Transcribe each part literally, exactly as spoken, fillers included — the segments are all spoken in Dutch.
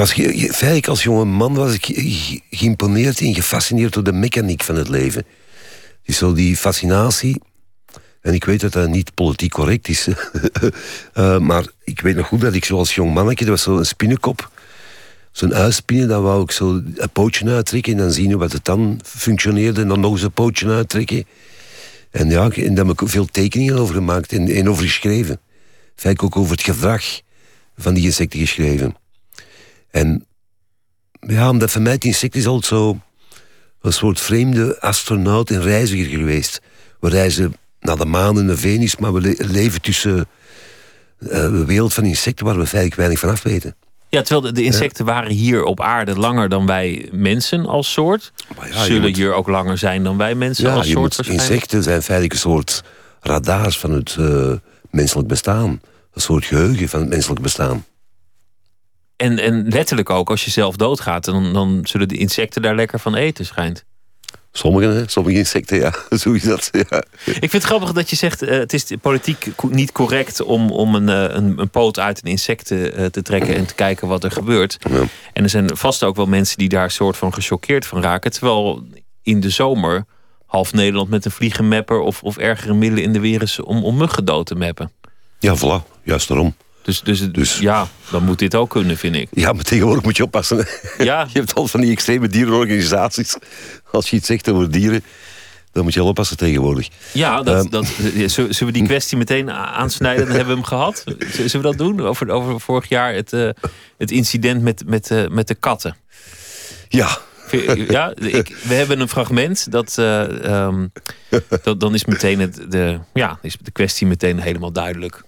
was eigenlijk als jonge man was ik geïmponeerd en gefascineerd door de mechaniek van het leven. Dus zo die fascinatie. En ik weet dat dat niet politiek correct is. uh, maar ik weet nog goed dat ik zoals jong mannetje, dat was zo'n spinnenkop. Zo'n uispinnen, dan wou ik zo een pootje uittrekken en dan zien wat het dan functioneerde en dan nog eens een pootje uittrekken. En ja, en daar heb ik veel tekeningen over gemaakt en, en over geschreven. Vaak ook over het gedrag van die insecten geschreven. En ja, omdat voor mij het insect is altijd zo een soort vreemde astronaut en reiziger geweest. We reizen naar de maan en de Venus, maar we le- leven tussen uh, een wereld van insecten waar we feitelijk weinig van af weten. Ja, terwijl de, de insecten ja. waren hier op aarde langer dan wij mensen als soort. Ja, zullen moet, hier ook langer zijn dan wij mensen ja, als je soort. Moet, insecten zijn feitelijk een soort radars van het uh, menselijk bestaan. Een soort geheugen van het menselijk bestaan. En, en letterlijk ook, als je zelf doodgaat, dan, dan zullen de insecten daar lekker van eten, schijnt. Sommige, sommige insecten, ja. Zo is dat, ja. Ik vind het grappig dat je zegt, uh, het is politiek niet correct om, om een, uh, een, een poot uit een insect uh, te trekken en te kijken wat er gebeurt. Ja. En er zijn vast ook wel mensen die daar soort van gechoqueerd van raken. Terwijl in de zomer half Nederland met een vliegenmepper of, of ergere middelen in de weer is om, om muggen dood te meppen. Ja, voilà. Juist daarom. Dus, dus, dus ja, dan moet dit ook kunnen, vind ik. Ja, maar tegenwoordig moet je oppassen. Ja. Je hebt al van die extreme dierenorganisaties. Als je iets zegt over dieren, dan moet je al oppassen tegenwoordig. Ja, dat, um. dat, zullen we die kwestie meteen aansnijden? Dan hebben we hem gehad. Zullen we dat doen? Over, over vorig jaar het, uh, het incident met, met, uh, met de katten. Ja. Ja, ik, we hebben een fragment. Dat, uh, um, dat, dan is, meteen het, de, ja, is de kwestie meteen helemaal duidelijk.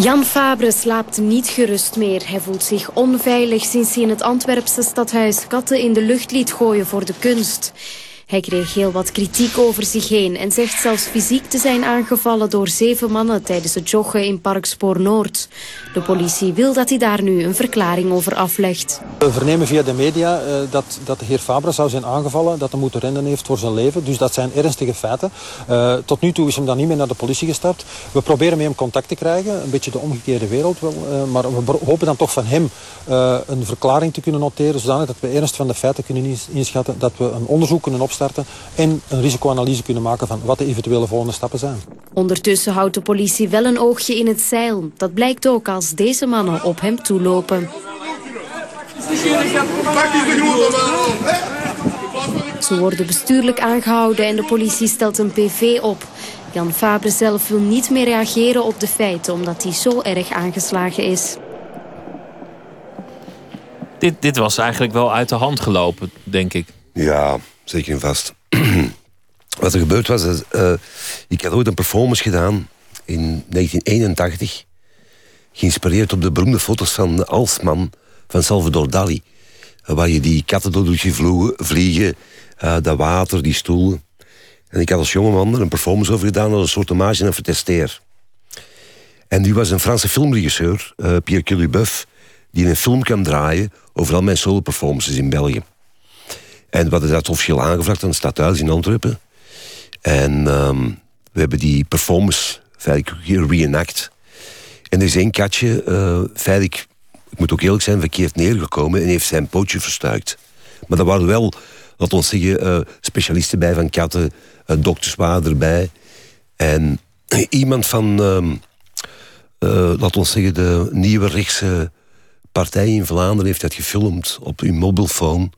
Jan Fabre slaapt niet gerust meer. Hij voelt zich onveilig sinds hij in het Antwerpse stadhuis katten in de lucht liet gooien voor de kunst. Hij kreeg heel wat kritiek over zich heen en zegt zelfs fysiek te zijn aangevallen door zeven mannen tijdens het joggen in Parkspoor Noord. De politie wil dat hij daar nu een verklaring over aflegt. We vernemen via de media uh, dat, dat de heer Fabre zou zijn aangevallen, dat hij moeten rennen heeft voor zijn leven. Dus dat zijn ernstige feiten. Uh, tot nu toe is hem dan niet meer naar de politie gestapt. We proberen met hem contact te krijgen, een beetje de omgekeerde wereld wel. Uh, maar we hopen dan toch van hem uh, een verklaring te kunnen noteren, zodanig dat we ernst van de feiten kunnen inschatten, dat we een onderzoek kunnen opzetten. En een risicoanalyse kunnen maken van wat de eventuele volgende stappen zijn. Ondertussen houdt de politie wel een oogje in het zeil. Dat blijkt ook als deze mannen op hem toelopen. Ze worden bestuurlijk aangehouden en de politie stelt een P V op. Jan Fabre zelf wil niet meer reageren op de feiten omdat hij zo erg aangeslagen is. Dit, dit was eigenlijk wel uit de hand gelopen, denk ik. Ja... Zeker en vast. Wat er gebeurd was, is, uh, ik had ooit een performance gedaan in negentien eenentachtig. Geïnspireerd op de beroemde foto's van de Alsman van Salvador Dali. Uh, waar je die katten door doet vliegen, uh, dat water, die stoelen. En ik had als jongeman er een performance over gedaan als een soort hommage en een vertesteer. En die was een Franse filmregisseur, uh, Pierre Kuilenbouf, die een film kan draaien over al mijn solo performances in België. En we hadden dat officieel aangevraagd aan het stadhuis in Antwerpen. En um, we hebben die performance feitelijk gereenact. En er is één katje, uh, feitelijk, ik moet ook eerlijk zijn, verkeerd neergekomen en heeft zijn pootje verstuikt. Maar daar waren wel, laten we zeggen, uh, specialisten bij van katten, uh, dokters waren erbij. En iemand van, um, uh, laten we zeggen, de nieuwe rechtse partij in Vlaanderen heeft dat gefilmd op hun mobielfoon.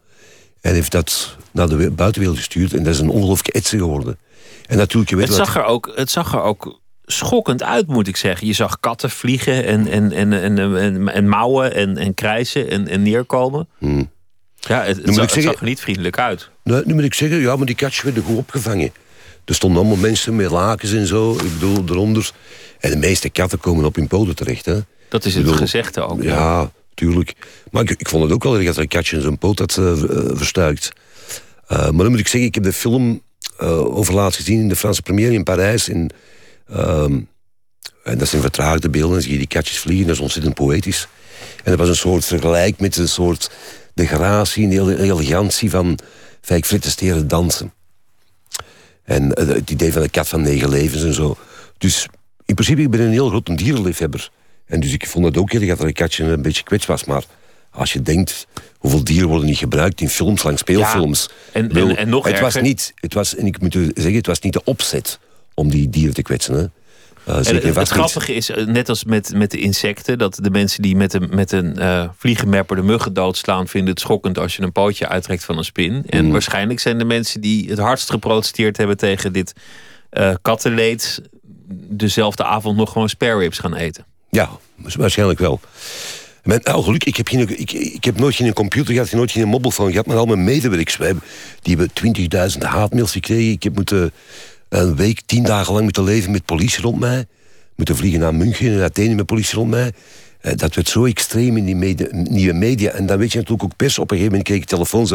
En heeft dat naar de buitenwereld gestuurd. En dat is een ongelooflijke etsen geworden. En natuurlijk, je weet het, zag er ook, het zag er ook schokkend uit, moet ik zeggen. Je zag katten vliegen en, en, en, en, en, en mouwen en, en krijsen en, en neerkomen. Hmm. Ja, het, het, zag, zeggen, het zag er niet vriendelijk uit. Nou, nu moet ik zeggen, ja, maar die katjes werden goed opgevangen. Er stonden allemaal mensen met lakens en zo. Ik bedoel, eronder. En de meeste katten komen op hun poten terecht. Hè. Dat is het bedoel, gezegde ook. Ja. ja. Tuurlijk. Maar ik, ik vond het ook wel erg dat er een katje in zijn poot had uh, verstuikt. Uh, maar dan moet ik zeggen, ik heb de film uh, overlaatst gezien in de Franse première in Parijs. En, uh, en dat zijn vertraagde beelden. Dan zie je die katjes vliegen, dat is ontzettend poëtisch. En dat was een soort vergelijk met een soort de gratie en de elegantie van vertesteren dansen. En uh, het idee van de kat van negen levens en zo. Dus in principe, ik ben een heel grote dierenliefhebber. En dus ik vond het ook eerder dat er een katje een beetje kwets was. Maar Als je denkt, hoeveel dieren worden niet gebruikt in films, lang speelfilms. Ja, en, en, en nog het erger. Was niet, het was, en ik moet u zeggen, het was niet de opzet om die dieren te kwetsen, hè. Uh, en, het het grappige is, net als met, met de insecten, dat de mensen die met een, met een uh, vliegenmepper de muggen doodslaan, vinden het schokkend als je een pootje uittrekt van een spin. En mm. waarschijnlijk zijn de mensen die het hardst geprotesteerd hebben tegen dit uh, kattenleed, dezelfde avond nog gewoon spare ribs gaan eten. Ja, waarschijnlijk wel. Mijn, oh, gelukkig, ik heb, geen, ik, ik heb nooit geen computer gehad, nooit geen mobielfoon gehad, maar al mijn medewerkers, wij, die hebben twintigduizend haatmails gekregen. Ik heb moeten een week, tien dagen lang moeten leven met politie rond mij. Moeten vliegen naar München en Athene met politie rond mij. Dat werd zo extreem in die media, nieuwe media. En dan weet je natuurlijk ook pers. Op een gegeven moment kreeg ik telefoons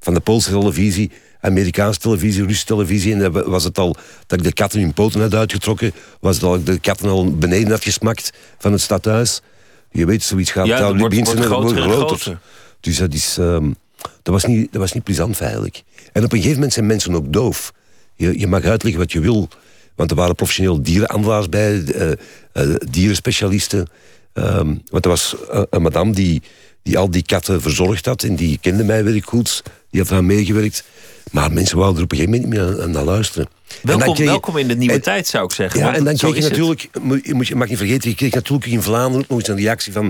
van de Poolse televisie, Amerikaanse televisie, Russische televisie. En dan was het al dat ik de katten hun poten had uitgetrokken. Was het al dat ik de katten al beneden had gesmakt van het stadhuis. Je weet, zoiets gaat ja, het wordt, wordt groter en groter. Dus dat, is, um, dat, was niet, dat was niet plezant eigenlijk. En op een gegeven moment zijn mensen ook doof. Je, je mag uitleggen wat je wil. Want er waren professioneel dierenhandelaars bij, uh, uh, dierenspecialisten. Um, want er was uh, een madame die, die al die katten verzorgd had. En die kende mij werk goed. Die had aan meegewerkt. Maar mensen wouden er op een gegeven moment niet meer aan, aan luisteren. Welkom, je, welkom in de nieuwe en, tijd, zou ik zeggen. Ja, en dan kreeg je natuurlijk, moet, je mag niet vergeten, je kreeg natuurlijk in Vlaanderen ook nog eens een reactie van,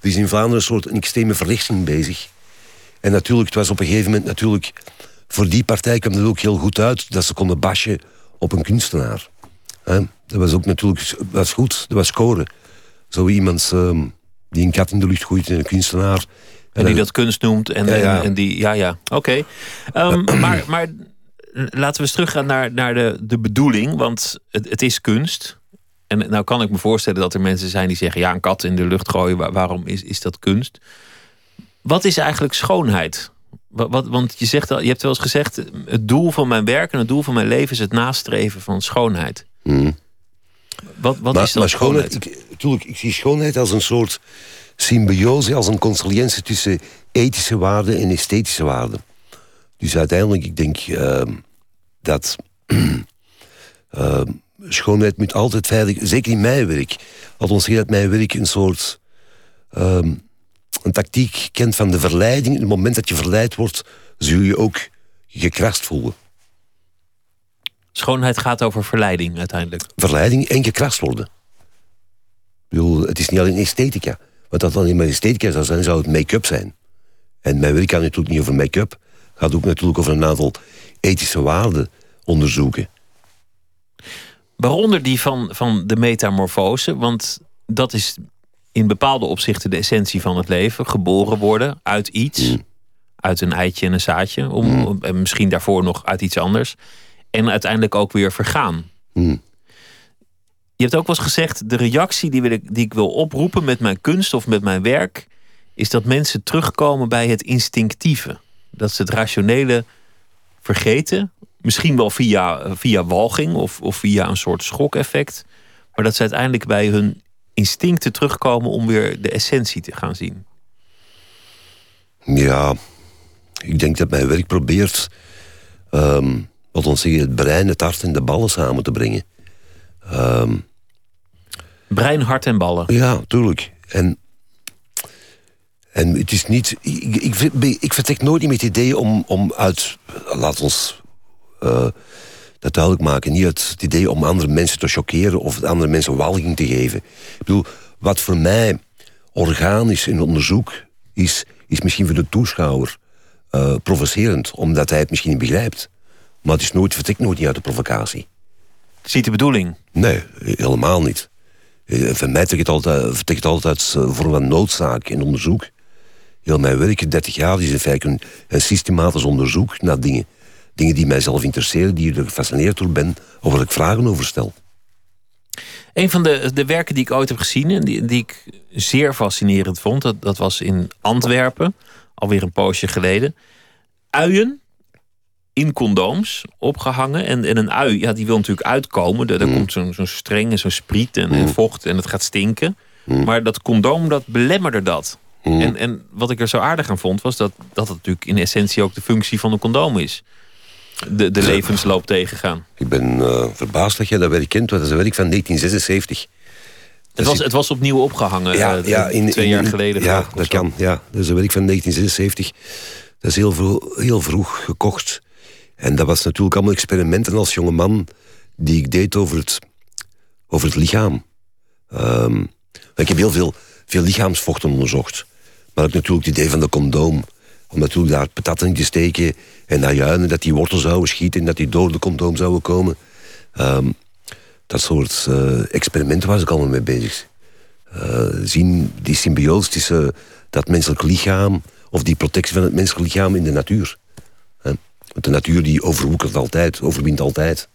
er is in Vlaanderen een soort een extreme verlichting bezig. En natuurlijk, het was op een gegeven moment natuurlijk, voor die partij kwam het ook heel goed uit dat ze konden bashen op een kunstenaar. He? Dat was ook natuurlijk was goed, dat was scoren. Zo iemand um, die een kat in de lucht gooit en een kunstenaar. En, en die dat, dat kunst noemt. En, ja, ja. En, en die, ja, ja, oké. Okay. Um, uh, maar, maar laten we eens teruggaan naar, naar de, de bedoeling, want het, het is kunst. En nou kan ik me voorstellen dat er mensen zijn die zeggen, ja, een kat in de lucht gooien, waar, waarom is, is dat kunst? Wat is eigenlijk schoonheid? Wat, wat, want je, zegt al, je hebt wel eens gezegd, het doel van mijn werk en het doel van mijn leven is het nastreven van schoonheid. Hmm. Wat, wat maar, is dat maar schoonheid? schoonheid? Ik, natuurlijk, ik zie schoonheid als een soort symbiose, als een consoliëntie tussen ethische waarden en esthetische waarden. Dus uiteindelijk, ik denk uh, dat uh, schoonheid moet altijd veilig, zeker in mijn werk, had ons gezegd dat mijn werk een soort uh, een tactiek kent van de verleiding. Op het moment dat je verleid wordt, zul je ook gekrast voelen. Schoonheid gaat over verleiding uiteindelijk. Verleiding en gekrast worden. Ik bedoel, het is niet alleen esthetica. Want als het alleen maar esthetica zou zijn, zou het make-up zijn. En mijn werk gaat natuurlijk niet over make-up. Gaat ook natuurlijk over een aantal ethische waarden onderzoeken. Waaronder die van, van de metamorfose. Want dat is in bepaalde opzichten de essentie van het leven. Geboren worden uit iets. Mm. Uit een eitje en een zaadje. Om, mm. En misschien daarvoor nog uit iets anders. En uiteindelijk ook weer vergaan. Mm. Je hebt ook wel eens gezegd, de reactie die, wil ik, die ik wil oproepen met mijn kunst of met mijn werk, is dat mensen terugkomen bij het instinctieve. Dat ze het rationele vergeten. Misschien wel via, via walging of, of via een soort schokeffect. Maar dat ze uiteindelijk bij hun instincten terugkomen om weer de essentie te gaan zien. Ja, ik denk dat mijn werk probeert um, wat ons zeggen, het brein, het hart en de ballen samen te brengen. Um, brein, hart en ballen. Ja, tuurlijk. En En het is niet... Ik, ik, ik vertrek nooit met het idee om, om uit... Laat ons uh, dat duidelijk maken. Niet uit het idee om andere mensen te chockeren of andere mensen walging te geven. Ik bedoel, wat voor mij organisch in onderzoek is, is misschien voor de toeschouwer uh, provocerend. Omdat hij het misschien niet begrijpt. Maar het is nooit, vertrekt nooit niet uit de provocatie. Is niet de bedoeling? Nee, helemaal niet. Voor mij vertrekt altijd, vertrekt altijd uh, voor een noodzaak in onderzoek. Heel mijn werk, dertig jaar, is in feite een, een systematisch onderzoek naar dingen. Dingen die mijzelf interesseren, die er gefascineerd door ben, of waar ik vragen over stel. Een van de, de werken die ik ooit heb gezien en die, die ik zeer fascinerend vond, dat, dat was in Antwerpen, alweer een poosje geleden. Uien in condooms opgehangen. En, en een ui, ja, die wil natuurlijk uitkomen. Daar mm. komt zo'n zo'n streng en zo'n spriet en, mm. en vocht en het gaat stinken. Mm. Maar dat condoom, dat belemmerde dat. Mm. En, en wat ik er zo aardig aan vond, was dat dat natuurlijk in essentie ook de functie van een condoom is. De, de levensloop tegengaan. Ik ben uh, verbaasd dat jij dat werk kent, want dat is een werk van negentien zesenzeventig. Het was, het was opnieuw opgehangen, ja, uh, ja, in, twee in, jaar geleden. Ja, graag, dat kan. Ja. Dus dat weet ik van negentien zesenzeventig. Dat is heel, vro- heel vroeg gekocht. En dat was natuurlijk allemaal experimenten als jonge man die ik deed over het, over het lichaam. Um, ik heb heel veel, veel lichaamsvochten onderzocht. Maar ook natuurlijk het idee van de condoom. Om natuurlijk daar patatten in te steken en naar juinen, dat die wortels zouden schieten en dat die door de condoom zouden komen. Um, dat soort uh, experimenten was ik allemaal mee bezig. Uh, zien die symbiose tussen dat menselijk lichaam of die protectie van het menselijk lichaam in de natuur. Uh, want de natuur die overwoekert altijd, overwint altijd.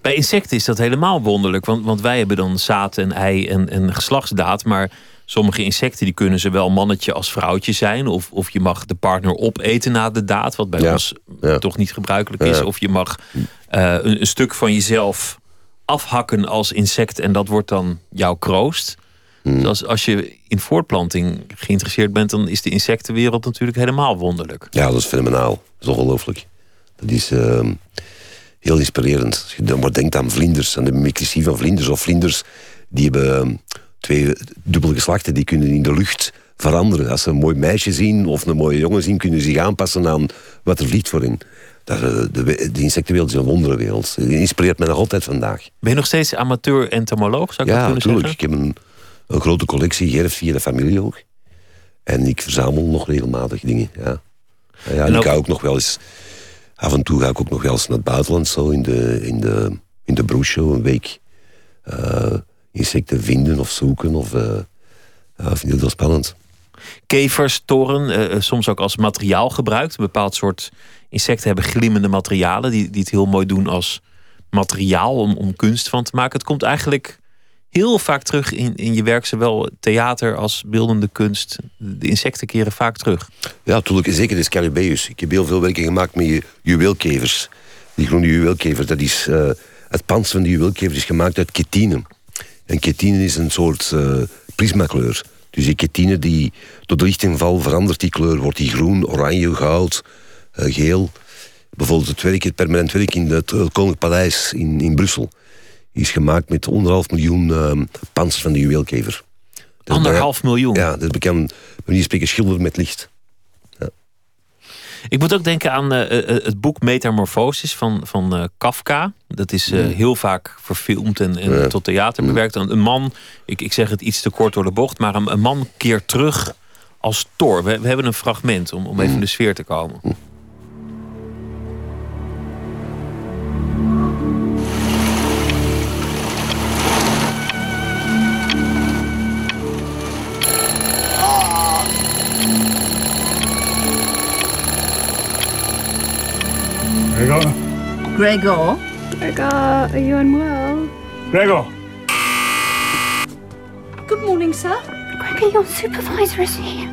Bij insecten is dat helemaal wonderlijk. Want, want wij hebben dan zaad en ei en, en geslachtsdaad. Maar sommige insecten die kunnen zowel mannetje als vrouwtje zijn. Of, of je mag de partner opeten na de daad. Wat bij ja, ons ja. toch niet gebruikelijk is. Ja. Of je mag uh, een, een stuk van jezelf afhakken als insect. En dat wordt dan jouw kroost. Hmm. Dus als, als je in voortplanting geïnteresseerd bent, dan is de insectenwereld natuurlijk helemaal wonderlijk. Ja, dat is fenomenaal. Dat is ongelooflijk. Dat is... Uh... Heel inspirerend. Als je dan maar denkt aan vlinders, aan de mimicry van vlinders. Of vlinders die hebben twee dubbele geslachten, die kunnen in de lucht veranderen. Als ze een mooi meisje zien of een mooie jongen zien, kunnen ze zich aanpassen aan wat er vliegt voor hen. De, de, de insectenwereld is een wonderenwereld. Die inspireert mij nog altijd vandaag. Ben je nog steeds amateur-entomoloog? Zou ik ja, natuurlijk. Ik heb een, een grote collectie, geërfd via de familie ook. En ik verzamel nog regelmatig dingen. Ja. Ja, en ik hou ook nog wel eens... Af en toe ga ik ook nog wel eens naar het buitenland, zo in de, in de, in de broedshow, een week uh, insecten vinden of zoeken. Of, uh, uh, vind ik dat spannend. Kevers, toren, uh, soms ook als materiaal gebruikt. Een bepaald soort insecten hebben glimmende materialen die, die het heel mooi doen als materiaal om, om kunst van te maken. Het komt eigenlijk heel vaak terug in, in je werk, zowel theater als beeldende kunst. De insecten keren vaak terug. Ja, natuurlijk, zeker de Scarabeus. Ik heb heel veel werken gemaakt met juweelkevers. Die groene juweelkever, dat is... Uh, het pans van de juweelkever is gemaakt uit ketine. En ketine is een soort uh, prismakleur. Dus die ketine die door de lichtinval verandert, die kleur. Wordt die groen, oranje, goud, uh, geel. Bijvoorbeeld het werk, het permanent werk in het Koninklijk Paleis in, in Brussel... is gemaakt met anderhalf miljoen uh, pans van de juweelkever. Anderhalf bekan, miljoen? Ja, dat is bekend. Wanneer spreken schilder met licht. Ja. Ik moet ook denken aan uh, het boek Metamorfosis van, van uh, Kafka. Dat is uh, heel vaak verfilmd en, en ja. tot theater bewerkt. Een man, ik, ik zeg het iets te kort door de bocht... maar een, een man keert terug als Thor. We, we hebben een fragment om, om even in de sfeer te komen. Ja. Gregor? Gregor? Gregor, are you unwell? Gregor! Good morning, sir. Gregor, your supervisor is here.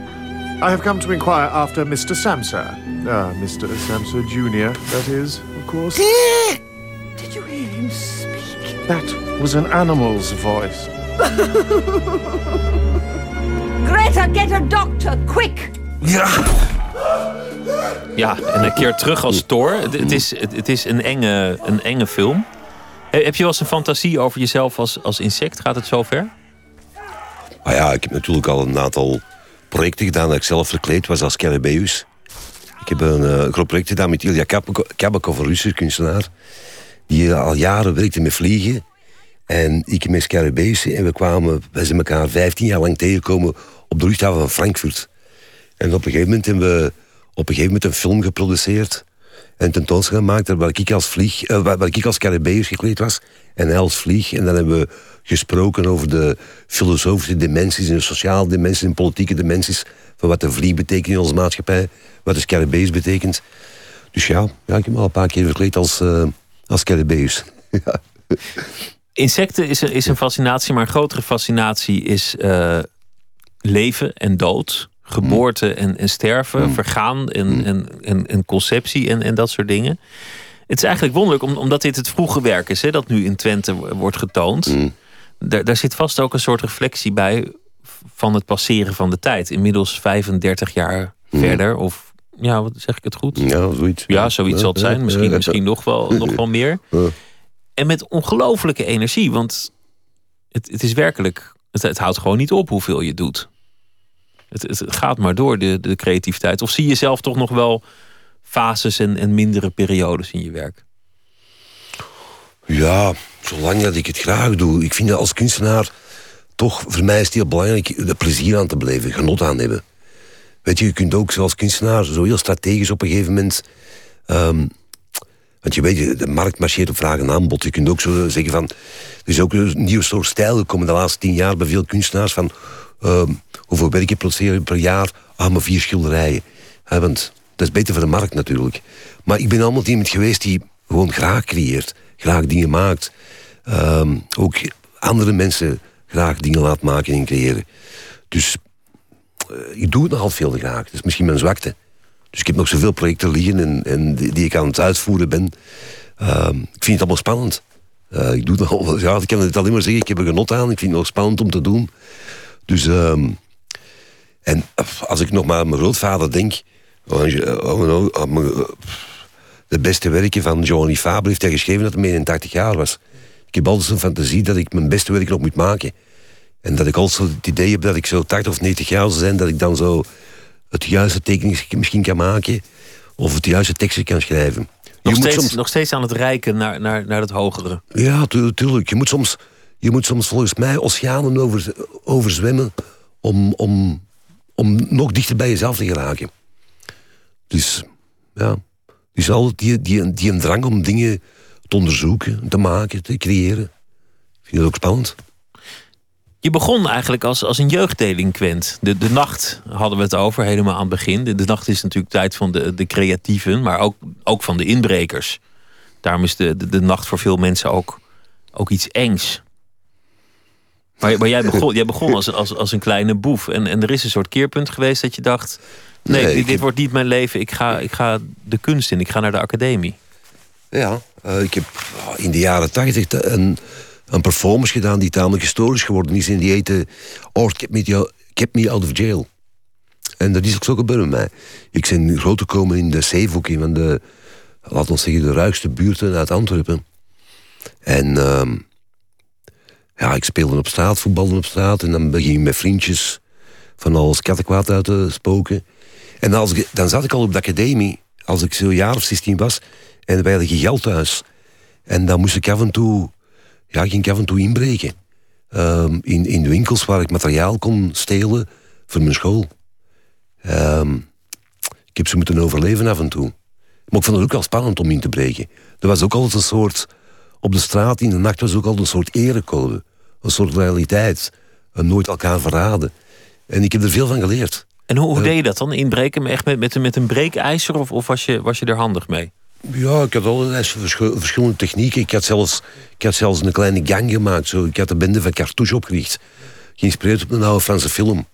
I have come to inquire after Mister Samsa. Ah, uh, Mister Samsa Junior, that is, of course. Did you hear him speak? That was an animal's voice. Greta, get a doctor, quick! Yeah. Ja, en een keer terug als Thor. Het is, het is een, enge, een enge film. Heb je wel eens een fantasie over jezelf als, als insect? Gaat het zo ver? Ah ja, ik heb natuurlijk al een aantal projecten gedaan... dat ik zelf verkleed was als Scarabeus. Ik heb een uh, groot project gedaan met Ilya Kabakov, een Russische kunstenaar... die al jaren werkte met vliegen. En ik met Scarabeus. En we kwamen, wij zijn elkaar vijftien jaar lang tegengekomen... op de luchthaven van Frankfurt. En op een gegeven moment hebben we... op een gegeven moment een film geproduceerd en tentoonstelling gemaakt waar ik als vlieg, eh, waar ik als Scarabeus gekleed was en hij als vlieg. En dan hebben we gesproken over de filosofische dimensies en de sociale dimensies en politieke dimensies van wat de vlieg betekent in onze maatschappij, wat de Scarabeus betekent. Dus ja, ja, ik heb me al een paar keer verkleed als, uh, als Scarabeus. Ja. Insecten is een, is een fascinatie, maar een grotere fascinatie is uh, leven en dood. Geboorte en, en sterven, mm. vergaan en, en, en, en conceptie en, en dat soort dingen. Het is eigenlijk wonderlijk, omdat dit het vroege werk is... Hè, dat nu in Twente wordt getoond. Mm. Daar, daar zit vast ook een soort reflectie bij... van het passeren van de tijd. Inmiddels vijfendertig jaar mm. verder. Of ja, wat zeg ik het goed? Ja, zoiets. Ja, zoiets zal het zijn. Misschien, misschien nog wel, nog wel meer. En met ongelofelijke energie, want... het, het is werkelijk... Het, het houdt gewoon niet op hoeveel je doet. Het, het gaat maar door, de, de creativiteit. Of zie je zelf toch nog wel fases en, en mindere periodes in je werk? Ja, zolang dat ik het graag doe. Ik vind dat als kunstenaar toch... Voor mij is het heel belangrijk er plezier aan te beleven, genot aan hebben. Weet je, je kunt ook zoals kunstenaar zo heel strategisch op een gegeven moment... Um, want je weet, de markt marcheert op vraag en aanbod. Je kunt ook zo zeggen van... Er is ook een nieuw soort stijl gekomen de laatste tien jaar bij veel kunstenaars van... Uh, hoeveel werk je produceert per jaar? Ah, maar vier schilderijen. He, want dat is beter voor de markt natuurlijk. Maar ik ben allemaal iemand geweest die gewoon graag creëert. Graag dingen maakt. Uh, ook andere mensen graag dingen laat maken en creëren. Dus uh, ik doe het nogal veel graag. Dat is misschien mijn zwakte. Dus ik heb nog zoveel projecten liggen en, en die, die ik aan het uitvoeren ben. Uh, ik vind het allemaal spannend. Uh, ik, doe het al, ja, ik kan het alleen maar zeggen, ik heb er genot aan. Ik vind het nog spannend om te doen. Dus, uh, en als ik nog maar aan mijn grootvader denk... Oh, oh, oh, oh, de beste werken van Jan Fabre heeft hij geschreven dat hij eenentachtig jaar was. Ik heb altijd zo'n fantasie dat ik mijn beste werk nog moet maken. En dat ik altijd het idee heb dat ik zo tachtig of negentig jaar zal zijn... dat ik dan zo het juiste tekening misschien kan maken... of het juiste tekstje kan schrijven. Nog steeds, soms... nog steeds aan het reiken naar, naar, naar het hogere. Ja, tu- tuurlijk. Je moet soms... Je moet soms volgens mij oceanen over, overzwemmen om, om, om nog dichter bij jezelf te geraken. Dus ja, dus altijd die, die, die drang om dingen te onderzoeken, te maken, te creëren. Ik vind dat ook spannend. Je begon eigenlijk als, als een jeugddelinquent. De, de nacht hadden we het over, helemaal aan het begin. De, de nacht is natuurlijk tijd van de, de creatieven, maar ook, ook van de inbrekers. Daarom is de, de, de nacht voor veel mensen ook, ook iets engs. Maar, maar jij begon, jij begon als, als, als een kleine boef. En, en er is een soort keerpunt geweest dat je dacht... Nee, nee dit, dit heb... wordt niet mijn leven. Ik ga, ik ga de kunst in. Ik ga naar de academie. Ja, uh, ik heb in de jaren tachtig een, een performance gedaan... die tamelijk historisch geworden is. En die heette... Oh, kept me, kept me out of jail. En dat is ook zo gebeurd met mij. Ik ben groot gekomen in de zeehoek, in van de... laten we zeggen, de ruigste buurten uit Antwerpen. En... Uh, Ja, ik speelde op straat, voetbalde op straat... en dan begin ik met vriendjes van alles kattenkwaad uit te spoken. En als ik, dan zat ik al op de academie, als ik zo'n jaar of zestien was... en wij hadden geen geld thuis. En dan moest ik af en toe... Ja, ging ik af en toe inbreken. Um, in, in de winkels waar ik materiaal kon stelen voor mijn school. Um, ik heb ze moeten overleven af en toe. Maar ik vond het ook wel spannend om in te breken. Er was ook altijd een soort... Op de straat in de nacht was ook altijd een soort erecode. Een soort realiteit. Een nooit elkaar verraden. En ik heb er veel van geleerd. En hoe, hoe uh, deed je dat dan? Inbreken? Echt met, met, met een breekijzer? Of, of was, je, was je er handig mee? Ja, ik had allerlei verschu- verschillende technieken. Ik had, zelfs, ik had zelfs een kleine gang gemaakt. Zo. Ik had de bende van Cartouche opgericht. Geïnspireerd op een oude Franse film.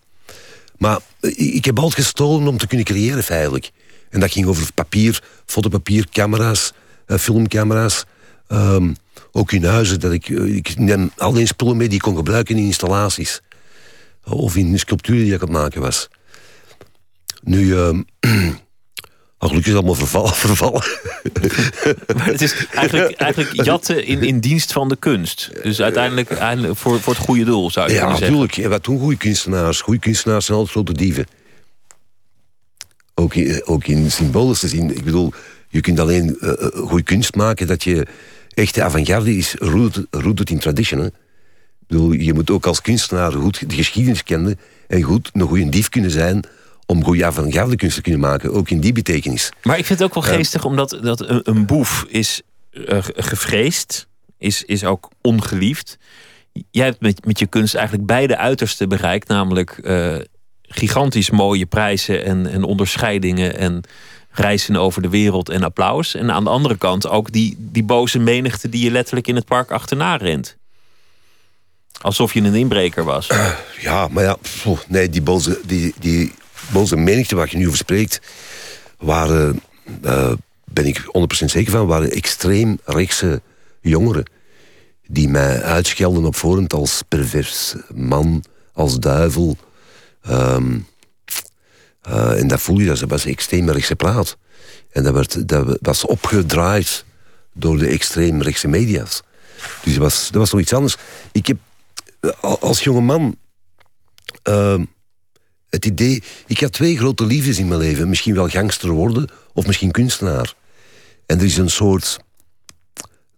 Maar ik, ik heb altijd gestolen om te kunnen creëren feitelijk. En dat ging over papier, fotopapier, camera's, uh, filmcamera's. Um, ook in huizen, dat ik, ik neem alleen spullen mee die ik kon gebruiken in installaties. Of in sculpturen die ik aan het maken was. Nu, um, oh, gelukkig is het allemaal vervallen. vervallen. Maar het is eigenlijk, eigenlijk jatten in, in dienst van de kunst. Dus uiteindelijk, uiteindelijk voor, voor het goede doel, zou je ja, kunnen zeggen. Ja, natuurlijk. Wat doen goede kunstenaars? Goede kunstenaars zijn altijd grote dieven. Ook in, ook in symbolische zin. Ik bedoel, je kunt alleen uh, goede kunst maken dat je... Echte avant-garde is rooted, rooted in tradition. Hè? Ik bedoel, je moet ook als kunstenaar goed de geschiedenis kennen... en goed een goede dief kunnen zijn... om goede avant-garde kunst te kunnen maken. Ook in die betekenis. Maar ik vind het ook wel geestig uh, omdat dat een, een boef is uh, gevreesd. Is, is ook ongeliefd. Jij hebt met, met je kunst eigenlijk beide uitersten bereikt. Namelijk uh, gigantisch mooie prijzen en, en onderscheidingen... en reizen over de wereld en applaus. En aan de andere kant ook die, die boze menigte... die je letterlijk in het park achterna rent. Alsof je een inbreker was. Uh, ja, maar ja, pff, nee, die boze, die, die boze menigte waar je nu over spreekt... waren, uh, ben ik honderd procent zeker van... waren extreem rechtse jongeren... die mij uitschelden op voorhand als pervers man, als duivel... Um, Uh, en dat voel je, dat was extreem rechtse praat. En dat, werd, dat was opgedraaid door de extreem rechtse media's. Dus dat was, dat was nog iets anders. Ik heb als jongeman... Uh, het idee... Ik had twee grote liefdes in mijn leven. Misschien wel gangster worden of misschien kunstenaar. En er is een soort...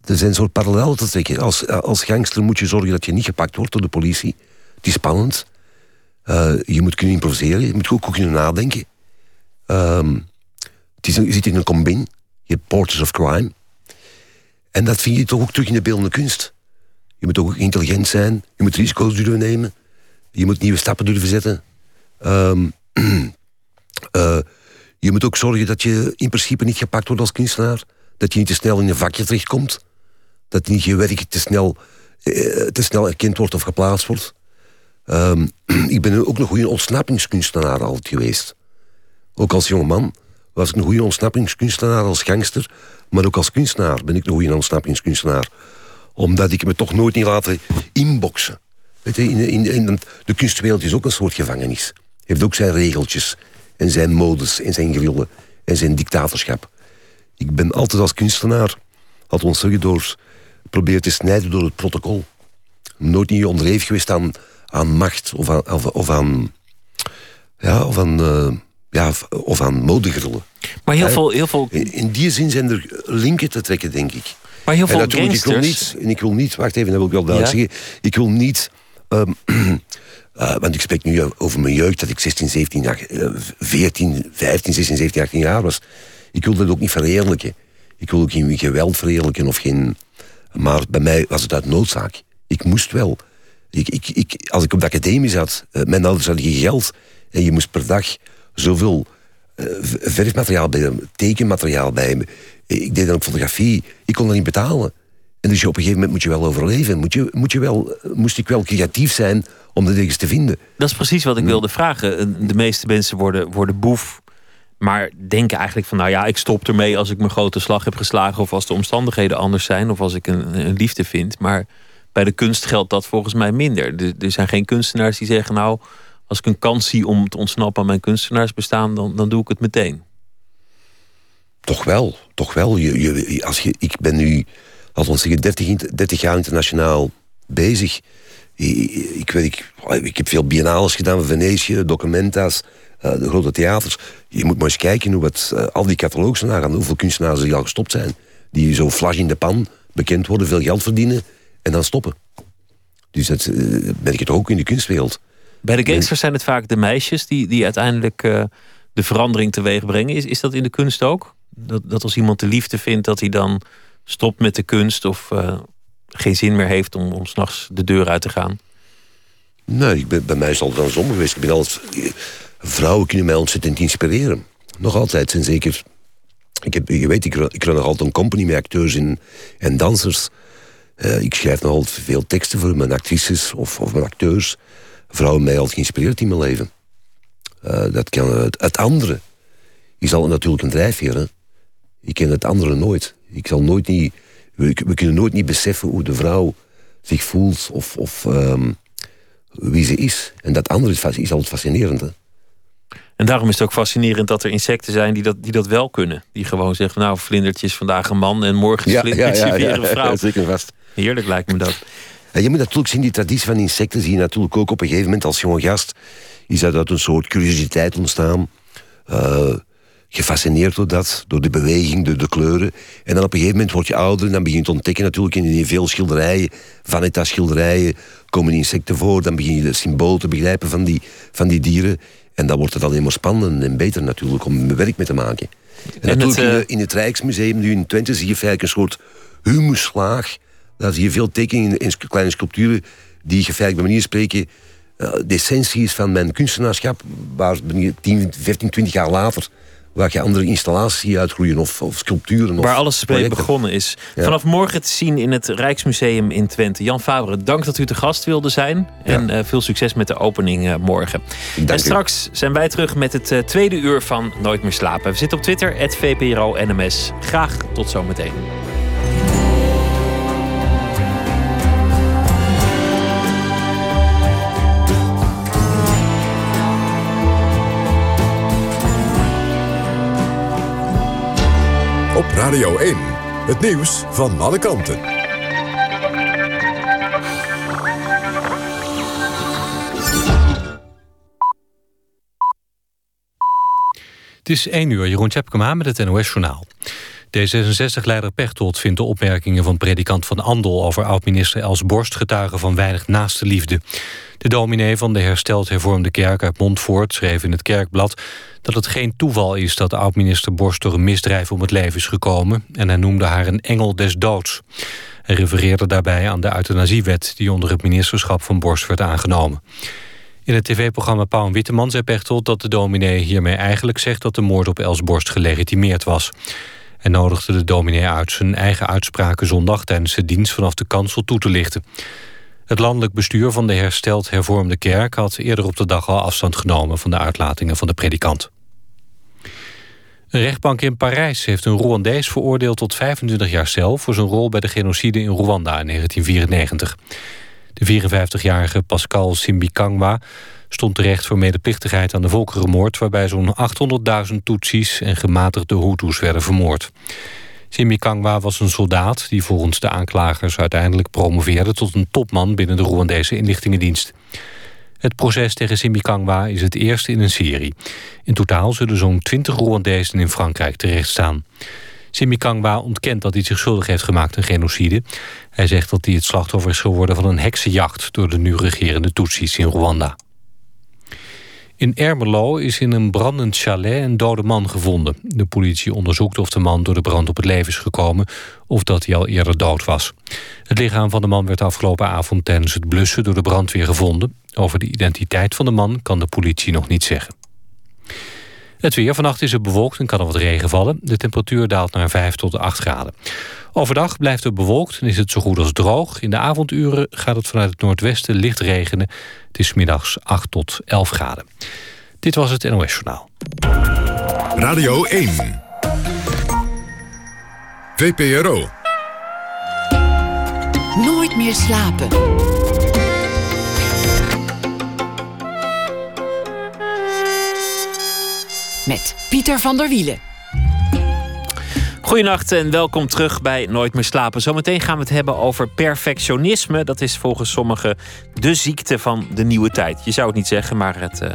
Er zijn een soort parallel te trekken. Als, als gangster moet je zorgen dat je niet gepakt wordt door de politie. Het is spannend. Uh, je moet kunnen improviseren. Je moet ook kunnen nadenken. Um, het is een, je zit in een combin. Je hebt Porters of Crime. En dat vind je toch ook terug in de beeldende kunst. Je moet ook intelligent zijn. Je moet risico's durven nemen. Je moet nieuwe stappen durven zetten. Um, uh, je moet ook zorgen dat je in principe niet gepakt wordt als kunstenaar. Dat je niet te snel in een vakje terechtkomt. Dat niet je werk te snel, eh, te snel erkend wordt of geplaatst wordt. Um, ik ben ook een goede ontsnappingskunstenaar altijd geweest. Ook als jongeman was ik een goede ontsnappingskunstenaar als gangster. Maar ook als kunstenaar ben ik een goede ontsnappingskunstenaar. Omdat ik me toch nooit niet laten inboksen. Weet je, in, in, in, de kunstwereld is ook een soort gevangenis. Heeft ook zijn regeltjes. En zijn modes. En zijn grillen. En zijn dictatorschap. Ik ben altijd als kunstenaar, had ons zeggen, door proberen te snijden door het protocol. Nooit niet onderhevig geweest aan, aan macht of aan, of, of aan, ja, of aan, uh, ja, of, of aan modegrillen. Maar heel ja, veel, heel veel... In, in die zin zijn er linken te trekken, denk ik. Maar heel veel gangsters... Ik wil niet, en ik wil niet, wacht even, dat wil ik wel duidelijk ja. zeggen. Ik wil niet, um, uh, want ik spreek nu over mijn jeugd, dat ik zestien, zeventien, veertien, vijftien, zestien, zeventien, achttien jaar was. Ik wil dat ook niet verheerlijken. Ik wil ook geen geweld verheerlijken of geen... Maar bij mij was het uit noodzaak. Ik moest wel. Ik, ik, ik, als ik op de academie zat, mijn ouders hadden geen geld. En je moest per dag zoveel uh, verfmateriaal bij me, tekenmateriaal bij me. Ik deed dan ook fotografie. Ik kon dat niet betalen. En dus op een gegeven moment moet je wel overleven. Moet je, moet je wel, moest ik wel creatief zijn om dat ergens te vinden. Dat is precies wat ik wilde vragen. De meeste mensen worden, worden boef... Maar denken eigenlijk van, nou ja, ik stop ermee als ik mijn grote slag heb geslagen... of als de omstandigheden anders zijn, of als ik een, een liefde vind. Maar bij de kunst geldt dat volgens mij minder. Er, er zijn geen kunstenaars die zeggen, nou, als ik een kans zie om te ontsnappen aan mijn kunstenaarsbestaan... dan, dan doe ik het meteen. Toch wel, toch wel. Je, je, als je, ik ben nu, laten we zeggen, dertig jaar internationaal bezig. Ik, ik, weet, ik, ik heb veel biennales gedaan, Venetië, documenta's... Uh, de grote theaters. Je moet maar eens kijken hoe wat, uh, al die catalogs nagaan, hoeveel kunstenaars die al gestopt zijn. Die zo flash in de pan bekend worden, veel geld verdienen en dan stoppen. Dus dat uh, ben ik het ook in de kunstwereld. Bij de gangsters en... zijn het vaak de meisjes die, die uiteindelijk uh, de verandering teweeg brengen. Is, is dat in de kunst ook? Dat, dat als iemand de liefde vindt, dat hij dan stopt met de kunst of uh, geen zin meer heeft om, om 's nachts de deur uit te gaan? Nee, ik ben, bij mij is het altijd andersom geweest. Ik ben altijd... Vrouwen kunnen mij ontzettend inspireren. Nog altijd, zijn zeker... Ik heb, je weet, ik run, ik run nog altijd een company met acteurs en, en dansers. Uh, ik schrijf nog altijd veel teksten voor mijn actrices of, of mijn acteurs. Vrouwen mij altijd geïnspireerd in mijn leven. Uh, dat kan, het, het andere is altijd natuurlijk een drijfveer. Hè? Ik ken het andere nooit. Ik zal nooit niet, we, we kunnen nooit niet beseffen hoe de vrouw zich voelt of, of um, wie ze is. En dat andere is, is altijd fascinerend, hè? En daarom is het ook fascinerend dat er insecten zijn die dat, die dat wel kunnen. Die gewoon zeggen, nou, vlindertje is vandaag een man... en morgen is vlindertje ja, ja, ja, weer een vrouw. Ja, zeker vast. Heerlijk lijkt me dat. Ja, je moet natuurlijk zien, die traditie van insecten... zie je natuurlijk ook op een gegeven moment als jonge gast... is dat uit een soort curiositeit ontstaan. Uh, gefascineerd door dat, door de beweging, door de kleuren. En dan op een gegeven moment word je ouder... en dan begin je te ontdekken natuurlijk in veel schilderijen... Vanita schilderijen komen insecten voor... dan begin je de symbool te begrijpen van die, van die dieren... En dan wordt het alleen maar spannend en beter natuurlijk om mijn werk mee te maken. En, en natuurlijk het, uh... in het Rijksmuseum, nu in Twente, zie je feitelijk een soort humuslaag. Daar zie je veel tekeningen en kleine sculpturen die je feitelijk bij manier spreken uh, de essentie is van mijn kunstenaarschap, waar tien, vijftien, twintig jaar later, waar je andere installaties zie uitgroeien of, of sculpturen. Waar of alles mee begonnen is. Ja. Vanaf morgen te zien in het Rijksmuseum in Twente. Jan Fabre, dank dat u te gast wilde zijn. Ja. En uh, veel succes met de opening uh, morgen. Dank en u. Straks zijn wij terug met het uh, tweede uur van Nooit meer slapen. We zitten op Twitter, at V P R O N M S. Graag tot zometeen. Op Radio één, het nieuws van alle kanten. Het is één uur, Jeroen Tjepkema met het N O S-journaal. D zesenzestig-leider Pechtold vindt de opmerkingen van predikant Van Andel over oud-minister Els Borst getuigen van weinig naaste liefde. De dominee van de hersteld hervormde kerk uit Montfoort schreef in het Kerkblad dat het geen toeval is dat de oud-minister Borst door een misdrijf om het leven is gekomen en hij noemde haar een engel des doods. Hij refereerde daarbij aan de euthanasiewet die onder het ministerschap van Borst werd aangenomen. In het tv-programma Pauw en Witteman zei Pechtold dat de dominee hiermee eigenlijk zegt dat de moord op Els Borst gelegitimeerd was. En nodigde de dominee uit zijn eigen uitspraken zondag tijdens de dienst vanaf de kansel toe te lichten. Het landelijk bestuur van de hersteld hervormde kerk had eerder op de dag al afstand genomen van de uitlatingen van de predikant. Een rechtbank in Parijs heeft een Rwandees veroordeeld tot vijfentwintig jaar cel voor zijn rol bij de genocide in Rwanda in negentien vierennegentig. De vierenvijftigjarige Pascal Simbikangwa stond terecht voor medeplichtigheid aan de volkerenmoord, waarbij zo'n achthonderdduizend Tutsis en gematigde Hutus werden vermoord. Simbikangwa was een soldaat die volgens de aanklagers uiteindelijk promoveerde tot een topman binnen de Rwandese inlichtingendienst. Het proces tegen Simbikangwa is het eerste in een serie. In totaal zullen zo'n twintig Rwandezen in Frankrijk terechtstaan. Simbikangwa ontkent dat hij zich schuldig heeft gemaakt aan genocide. Hij zegt dat hij het slachtoffer is geworden van een heksenjacht door de nu regerende Tutsis in Rwanda. In Ermelo is in een brandend chalet een dode man gevonden. De politie onderzoekt of de man door de brand op het leven is gekomen of dat hij al eerder dood was. Het lichaam van de man werd afgelopen avond tijdens het blussen door de brandweer gevonden. Over de identiteit van de man kan de politie nog niet zeggen. Het weer. Vannacht is het bewolkt en kan er wat regen vallen. De temperatuur daalt naar vijf tot acht graden. Overdag blijft het bewolkt en is het zo goed als droog. In de avonduren gaat het vanuit het noordwesten licht regenen. Het is 's middags acht tot elf graden. Dit was het N O S-journaal. Radio één. V P R O. Nooit meer slapen. Met Pieter van der Wielen. Goedenacht en welkom terug bij Nooit meer slapen. Zometeen gaan we het hebben over perfectionisme. Dat is volgens sommigen de ziekte van de nieuwe tijd. Je zou het niet zeggen, maar het uh,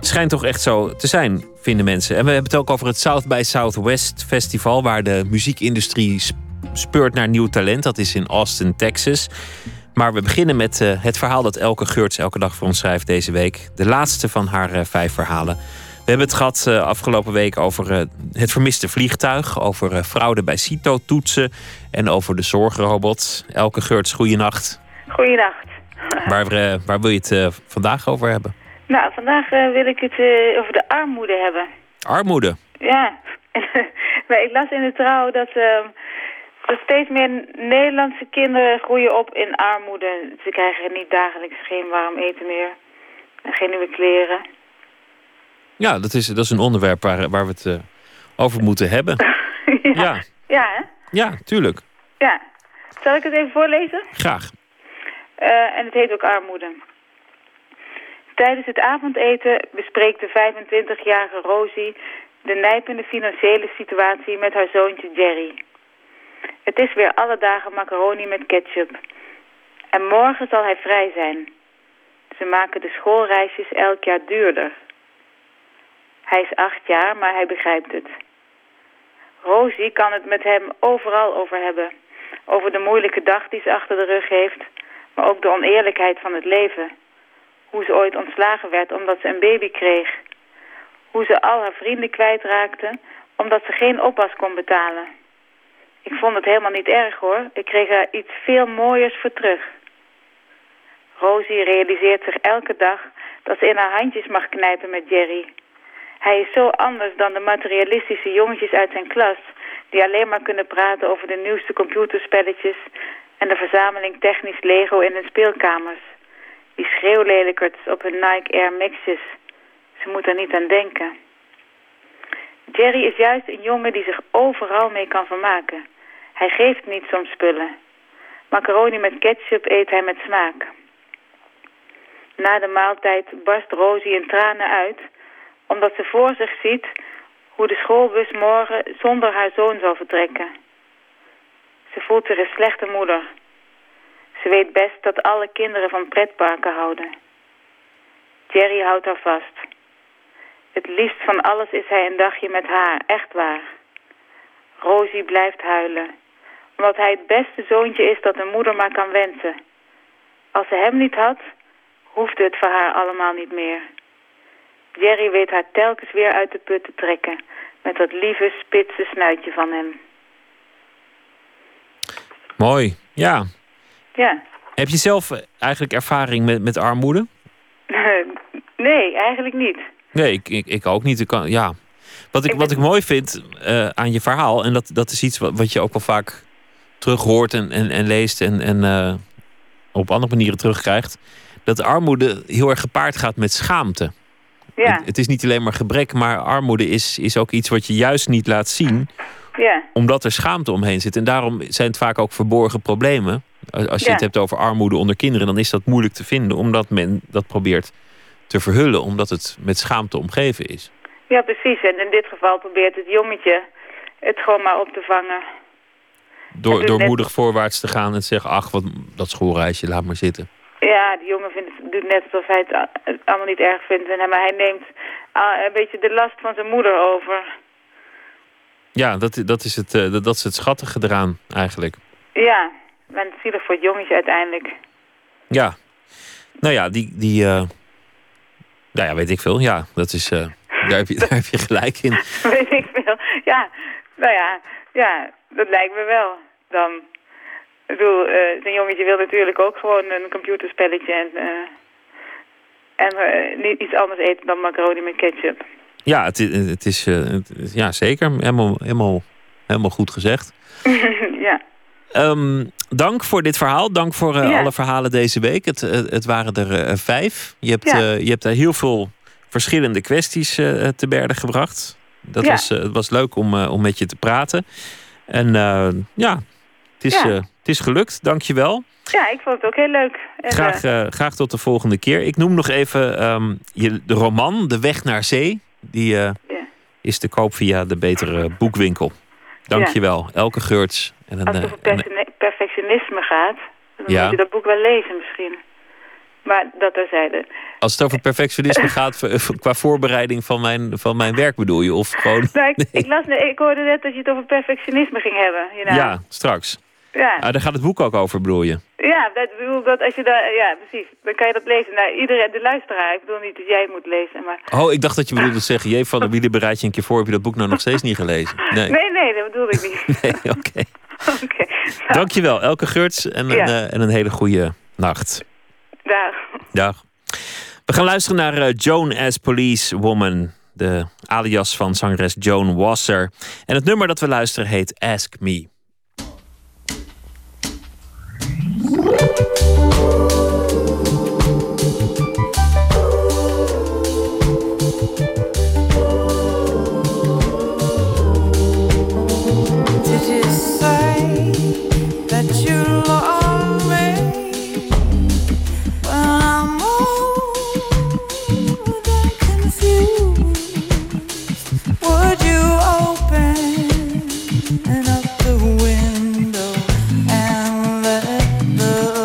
schijnt toch echt zo te zijn, vinden mensen. En we hebben het ook over het South by Southwest festival, waar de muziekindustrie speurt naar nieuw talent. Dat is in Austin, Texas. Maar we beginnen met uh, het verhaal dat Elke Geurts elke dag voor ons schrijft deze week. De laatste van haar uh, vijf verhalen. We hebben het gehad uh, afgelopen week over uh, het vermiste vliegtuig, over uh, fraude bij CITO-toetsen en over de zorgrobot. Elke Geurts, goeienacht. Goeienacht. Waar, uh, waar wil je het uh, vandaag over hebben? Nou, vandaag uh, wil ik het uh, over de armoede hebben. Armoede? Ja. Maar ik las in de Trouw dat uh, er steeds meer Nederlandse kinderen groeien op in armoede. Ze krijgen niet dagelijks geen warm eten meer en geen nieuwe kleren. Ja, dat is, dat is een onderwerp waar, waar we het uh, over moeten hebben. ja. Ja, ja, hè? Ja, tuurlijk. Ja. Zal ik het even voorlezen? Graag. Uh, en het heet ook armoede. Tijdens het avondeten bespreekt de vijfentwintigjarige Rosie de nijpende financiële situatie met haar zoontje Jerry. Het is weer alle dagen macaroni met ketchup. En morgen zal hij vrij zijn. Ze maken de schoolreisjes elk jaar duurder. Hij is acht jaar, maar hij begrijpt het. Rosie kan het met hem overal over hebben. Over de moeilijke dag die ze achter de rug heeft, maar ook de oneerlijkheid van het leven. Hoe ze ooit ontslagen werd omdat ze een baby kreeg. Hoe ze al haar vrienden kwijtraakte omdat ze geen oppas kon betalen. Ik vond het helemaal niet erg hoor, ik kreeg er iets veel mooiers voor terug. Rosie realiseert zich elke dag dat ze in haar handjes mag knijpen met Jerry. Hij is zo anders dan de materialistische jongetjes uit zijn klas, die alleen maar kunnen praten over de nieuwste computerspelletjes en de verzameling technisch Lego in hun speelkamers. Die schreeuwlelijkerts op hun Nike Air Max'jes. Ze moet er niet aan denken. Jerry is juist een jongen die zich overal mee kan vermaken. Hij geeft niets om spullen. Macaroni met ketchup eet hij met smaak. Na de maaltijd barst Rosie in tranen uit, omdat ze voor zich ziet hoe de schoolbus morgen zonder haar zoon zal vertrekken. Ze voelt zich een slechte moeder. Ze weet best dat alle kinderen van pretparken houden. Jerry houdt haar vast. Het liefst van alles is hij een dagje met haar, echt waar. Rosie blijft huilen, omdat hij het beste zoontje is dat een moeder maar kan wensen. Als ze hem niet had, hoefde het voor haar allemaal niet meer. Jerry weet haar telkens weer uit de put te trekken, met dat lieve, spitse snuitje van hem. Mooi, ja. Ja. Heb je zelf eigenlijk ervaring met, met armoede? Nee, eigenlijk niet. Nee, ik, ik, ik ook niet. Ik kan, ja. Wat ik, ik wat ben... ik mooi vind uh, aan je verhaal, en dat, dat is iets wat, wat je ook wel vaak terughoort en, en, en leest en, en uh, op andere manieren terugkrijgt, dat armoede heel erg gepaard gaat met schaamte. Ja. Het, het is niet alleen maar gebrek, maar armoede is, is ook iets wat je juist niet laat zien, ja, omdat er schaamte omheen zit. En daarom zijn het vaak ook verborgen problemen. Als je ja. het hebt over armoede onder kinderen, dan is dat moeilijk te vinden, omdat men dat probeert te verhullen, omdat het met schaamte omgeven is. Ja, precies. En in dit geval probeert het jongetje het gewoon maar op te vangen. Door, door net... moedig voorwaarts te gaan en te zeggen, ach, wat, dat schoolreisje, laat maar zitten. Ja, die jongen vindt, doet net alsof hij het, het allemaal niet erg vindt. En, maar hij neemt uh, een beetje de last van zijn moeder over. Ja, dat, dat, is, het, uh, dat, dat is het schattige eraan eigenlijk. Ja, maar het is zielig voor het jongetje uiteindelijk. Ja. Nou ja, die... die uh... nou ja, weet ik veel. Ja, dat is... Uh... Daar heb, je, daar heb je gelijk in. Weet ik veel. Ja, nou ja, ja, dat lijkt me wel. Dan, ik bedoel, uh, zo'n jongetje wil natuurlijk ook gewoon een computerspelletje en, uh, en uh, niet iets anders eten dan macaroni met ketchup. Ja, het, het is, uh, het, ja zeker. Helemaal, helemaal, helemaal goed gezegd. Ja. Um, dank voor dit verhaal. Dank voor uh, ja. alle verhalen deze week. Het, het waren er uh, vijf. Je hebt, ja. uh, je hebt daar heel veel verschillende kwesties uh, te berde gebracht. Dat ja. was, uh, was leuk om, uh, om met je te praten. En uh, ja, het is, ja. Uh, het is gelukt. Dank je wel. Ja, ik vond het ook heel leuk. En, graag, uh, graag tot de volgende keer. Ik noem nog even um, je, de roman De Weg naar Zee. Die uh, ja. is te koop via de betere boekwinkel. Dank ja. je wel, Elke Geurts. En een, Als het over perfe- perfectionisme gaat, dan ja. moet je dat boek wel lezen misschien. Maar dat terzijde. Als het over perfectionisme gaat, qua voorbereiding van mijn, van mijn werk bedoel je? Of gewoon... nou, ik, ik, las, ik hoorde net dat je het over perfectionisme ging hebben. You know? Ja, straks. Ja. Ah, daar gaat het boek ook over, bedoel je? Ja, dat, bedoel, dat als je daar, ja, precies. Dan kan je dat lezen. Nou, iedereen, de luisteraar, ik bedoel niet dat jij het moet lezen. Maar... oh, ik dacht dat je bedoelde zeggen, jee, van de wielen bereid je een keer voor. Heb je dat boek nou nog steeds niet gelezen? Nee, nee, nee, dat bedoelde ik niet. Nee, oké. Okay. Okay, nou. Dankjewel, Elke Geurts. En een, ja. uh, en een hele goede nacht. Dag. Dag. We gaan luisteren naar uh, Joan as Police Woman. De alias van zangeres Joan Wasser. En het nummer dat we luisteren heet Ask Me. And up the window and let the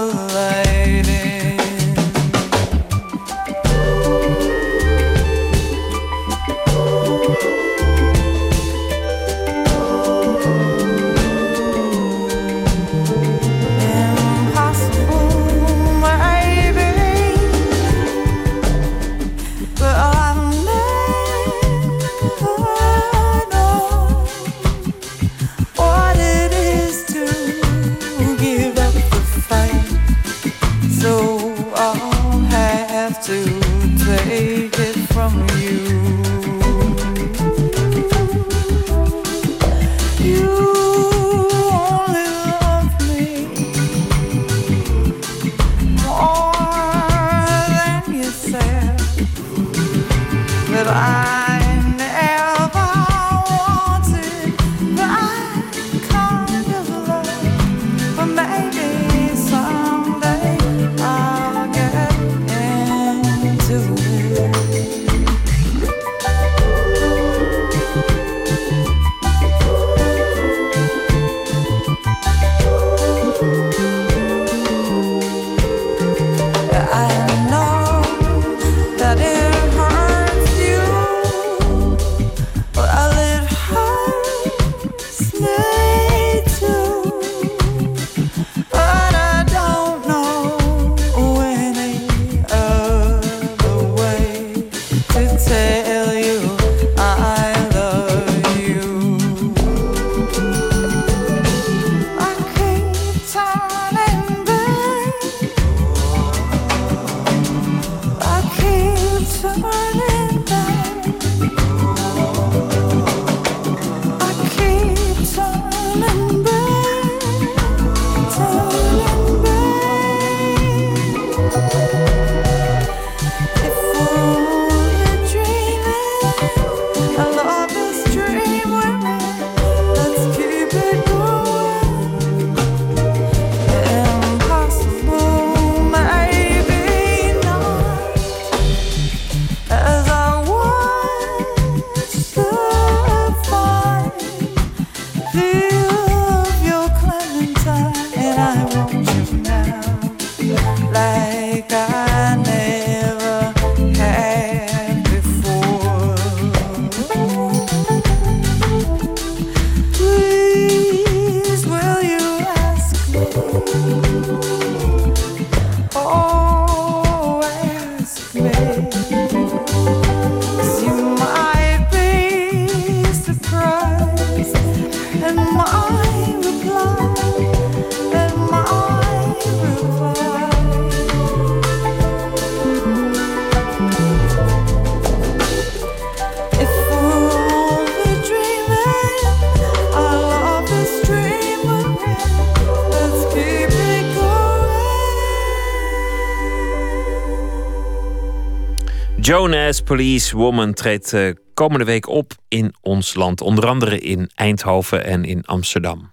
Joan-ass policewoman treedt uh, komende week op in ons land. Onder andere in Eindhoven en in Amsterdam.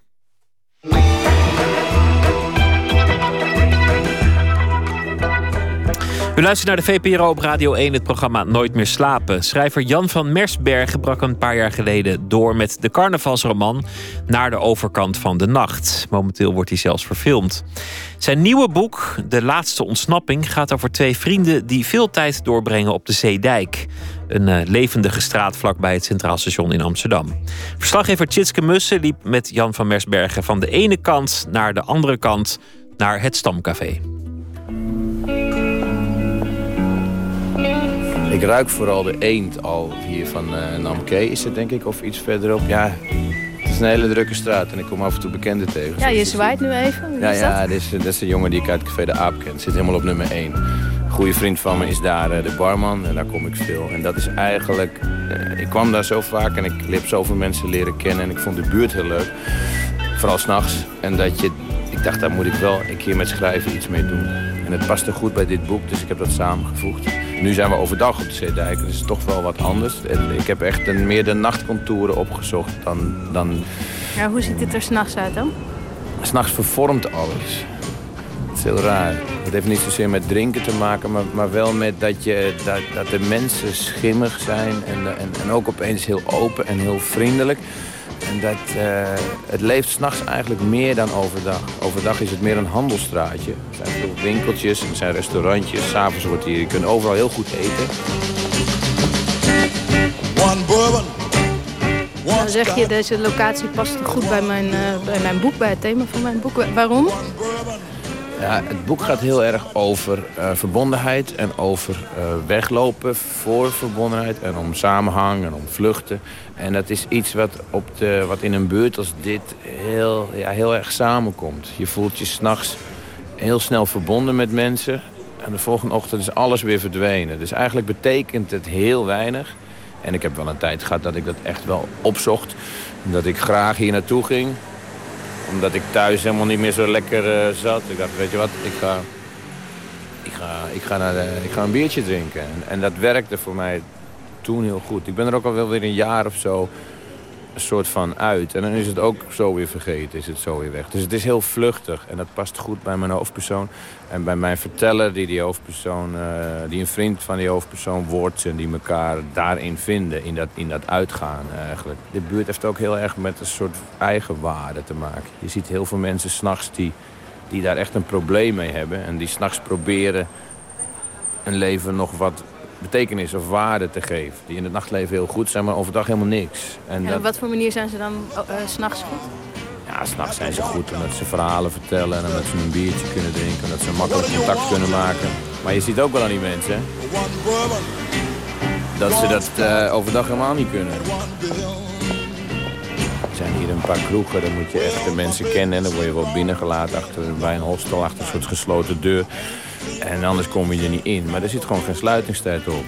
U luistert naar de V P R O op Radio één, het programma Nooit meer slapen. Schrijver Jan van Mersbergen brak een paar jaar geleden door met de carnavalsroman Naar de overkant van de nacht. Momenteel wordt hij zelfs verfilmd. Zijn nieuwe boek, De laatste ontsnapping, gaat over twee vrienden die veel tijd doorbrengen op de Zeedijk. Een uh, levendige straat vlakbij het Centraal Station in Amsterdam. Verslaggever Tjitske Mussen liep met Jan van Mersbergen van de ene kant naar de andere kant, naar het Stamcafé. Ik ruik vooral de eend al hier van uh, Namke, is het denk ik, of iets verderop. Ja, het is een hele drukke straat en ik kom af en toe bekenden tegen. Ja, je zwaait nu even. Wie ja, is dat? Ja, dit is, dit is een jongen die ik uit café De Aap ken. Zit helemaal op nummer één. Een goede vriend van me is daar uh, de barman en daar kom ik veel. En dat is eigenlijk, uh, ik kwam daar zo vaak en ik heb zoveel mensen leren kennen en ik vond de buurt heel leuk. Vooral s'nachts. En dat je, ik dacht, daar moet ik wel een keer met schrijven iets mee doen. En het paste goed bij dit boek, dus ik heb dat samengevoegd. Nu zijn we overdag op de Zeedijk, dus het is toch wel wat anders. Ik heb echt een, meer de nachtcontouren opgezocht dan... dan... Ja, hoe ziet het er s'nachts uit dan? S'nachts vervormt alles. Het is heel raar. Het heeft niet zozeer met drinken te maken, maar, maar wel met dat, je, dat, dat de mensen schimmig zijn. En, en, en ook opeens heel open en heel vriendelijk. En dat, uh, het leeft s'nachts eigenlijk meer dan overdag. Overdag is het meer een handelstraatje. Er zijn veel winkeltjes, er zijn restaurantjes. S'avonds wordt hier, je kunt overal heel goed eten. Dan zeg je, deze locatie past goed bij mijn, uh, bij mijn boek, bij het thema van mijn boek. Waarom? Ja, het boek gaat heel erg over uh, verbondenheid en over uh, weglopen voor verbondenheid en om samenhang en om vluchten. En dat is iets wat, op de, wat in een buurt als dit heel, ja, heel erg samenkomt. Je voelt je s'nachts heel snel verbonden met mensen en de volgende ochtend is alles weer verdwenen. Dus eigenlijk betekent het heel weinig. En ik heb wel een tijd gehad dat ik dat echt wel opzocht, dat ik graag hier naartoe ging. Omdat ik thuis helemaal niet meer zo lekker uh, zat. Ik dacht, weet je wat, ik ga, ik ga, ik ga, naar de, ik ga een biertje drinken. En, en dat werkte voor mij toen heel goed. Ik ben er ook al wel weer een jaar of zo een soort van uit. En dan is het ook zo weer vergeten, is het zo weer weg. Dus het is heel vluchtig. En dat past goed bij mijn hoofdpersoon. En bij mijn verteller, die, die, hoofdpersoon, uh, die een vriend van die hoofdpersoon wordt. En die elkaar daarin vinden, in dat, in dat uitgaan eigenlijk. De buurt heeft ook heel erg met een soort eigenwaarde te maken. Je ziet heel veel mensen s'nachts die, die daar echt een probleem mee hebben. En die s'nachts proberen een leven nog wat betekenis of waarde te geven. Die in het nachtleven heel goed zijn, maar overdag helemaal niks. En, en op dat... wat voor manier zijn ze dan uh, s'nachts goed? Ja, s'nachts zijn ze goed omdat ze verhalen vertellen en omdat ze een biertje kunnen drinken. Omdat ze makkelijk contact kunnen maken. Maar je ziet ook wel aan die mensen, hè, dat ze dat uh, overdag helemaal niet kunnen. Er zijn hier een paar kroegen, dan moet je echt de mensen kennen. En dan word je wel binnengelaten achter, bij een hostel, achter een soort gesloten deur. En anders kom je er niet in. Maar er zit gewoon geen sluitingstijd op.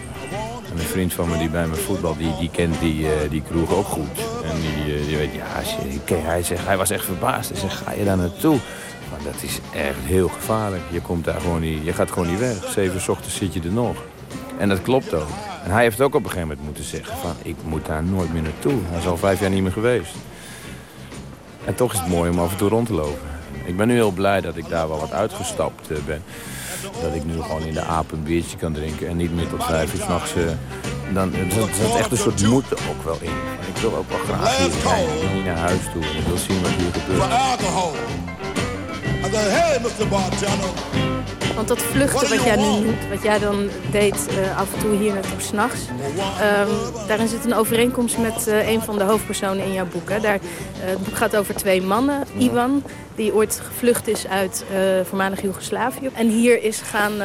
En een vriend van me die bij me voetbal, die, die kent die, uh, die kroeg ook goed. En die, uh, die weet, ja, je, hij, zegt, hij was echt verbaasd. Hij zegt, ga je daar naartoe? Maar dat is echt heel gevaarlijk. Je, komt daar gewoon niet, je gaat gewoon niet weg. Zeven 's ochtends zit je er nog. En dat klopt ook. En hij heeft ook op een gegeven moment moeten zeggen van, ik moet daar nooit meer naartoe. Hij is al vijf jaar niet meer geweest. En toch is het mooi om af en toe rond te lopen. Ik ben nu heel blij dat ik daar wel wat uitgestapt ben. Dat ik nu gewoon in de Aap een biertje kan drinken en niet meer tot vijf uur s'nachts. Uh, dan er zit echt een soort moeten ook wel in. Maar ik wil ook wel graag hier zijn. Ik wil niet naar huis toe en ik wil zien wat hier gebeurt. Want dat vluchten wat jij nu doet, wat jij dan deed uh, af en toe hier naartoe s'nachts. Um, daarin zit een overeenkomst met uh, een van de hoofdpersonen in jouw boek. Hè. Daar, uh, het boek gaat over twee mannen. Iwan, die ooit gevlucht is uit uh, voormalig Joegoslavië. En hier is gaan, uh, uh,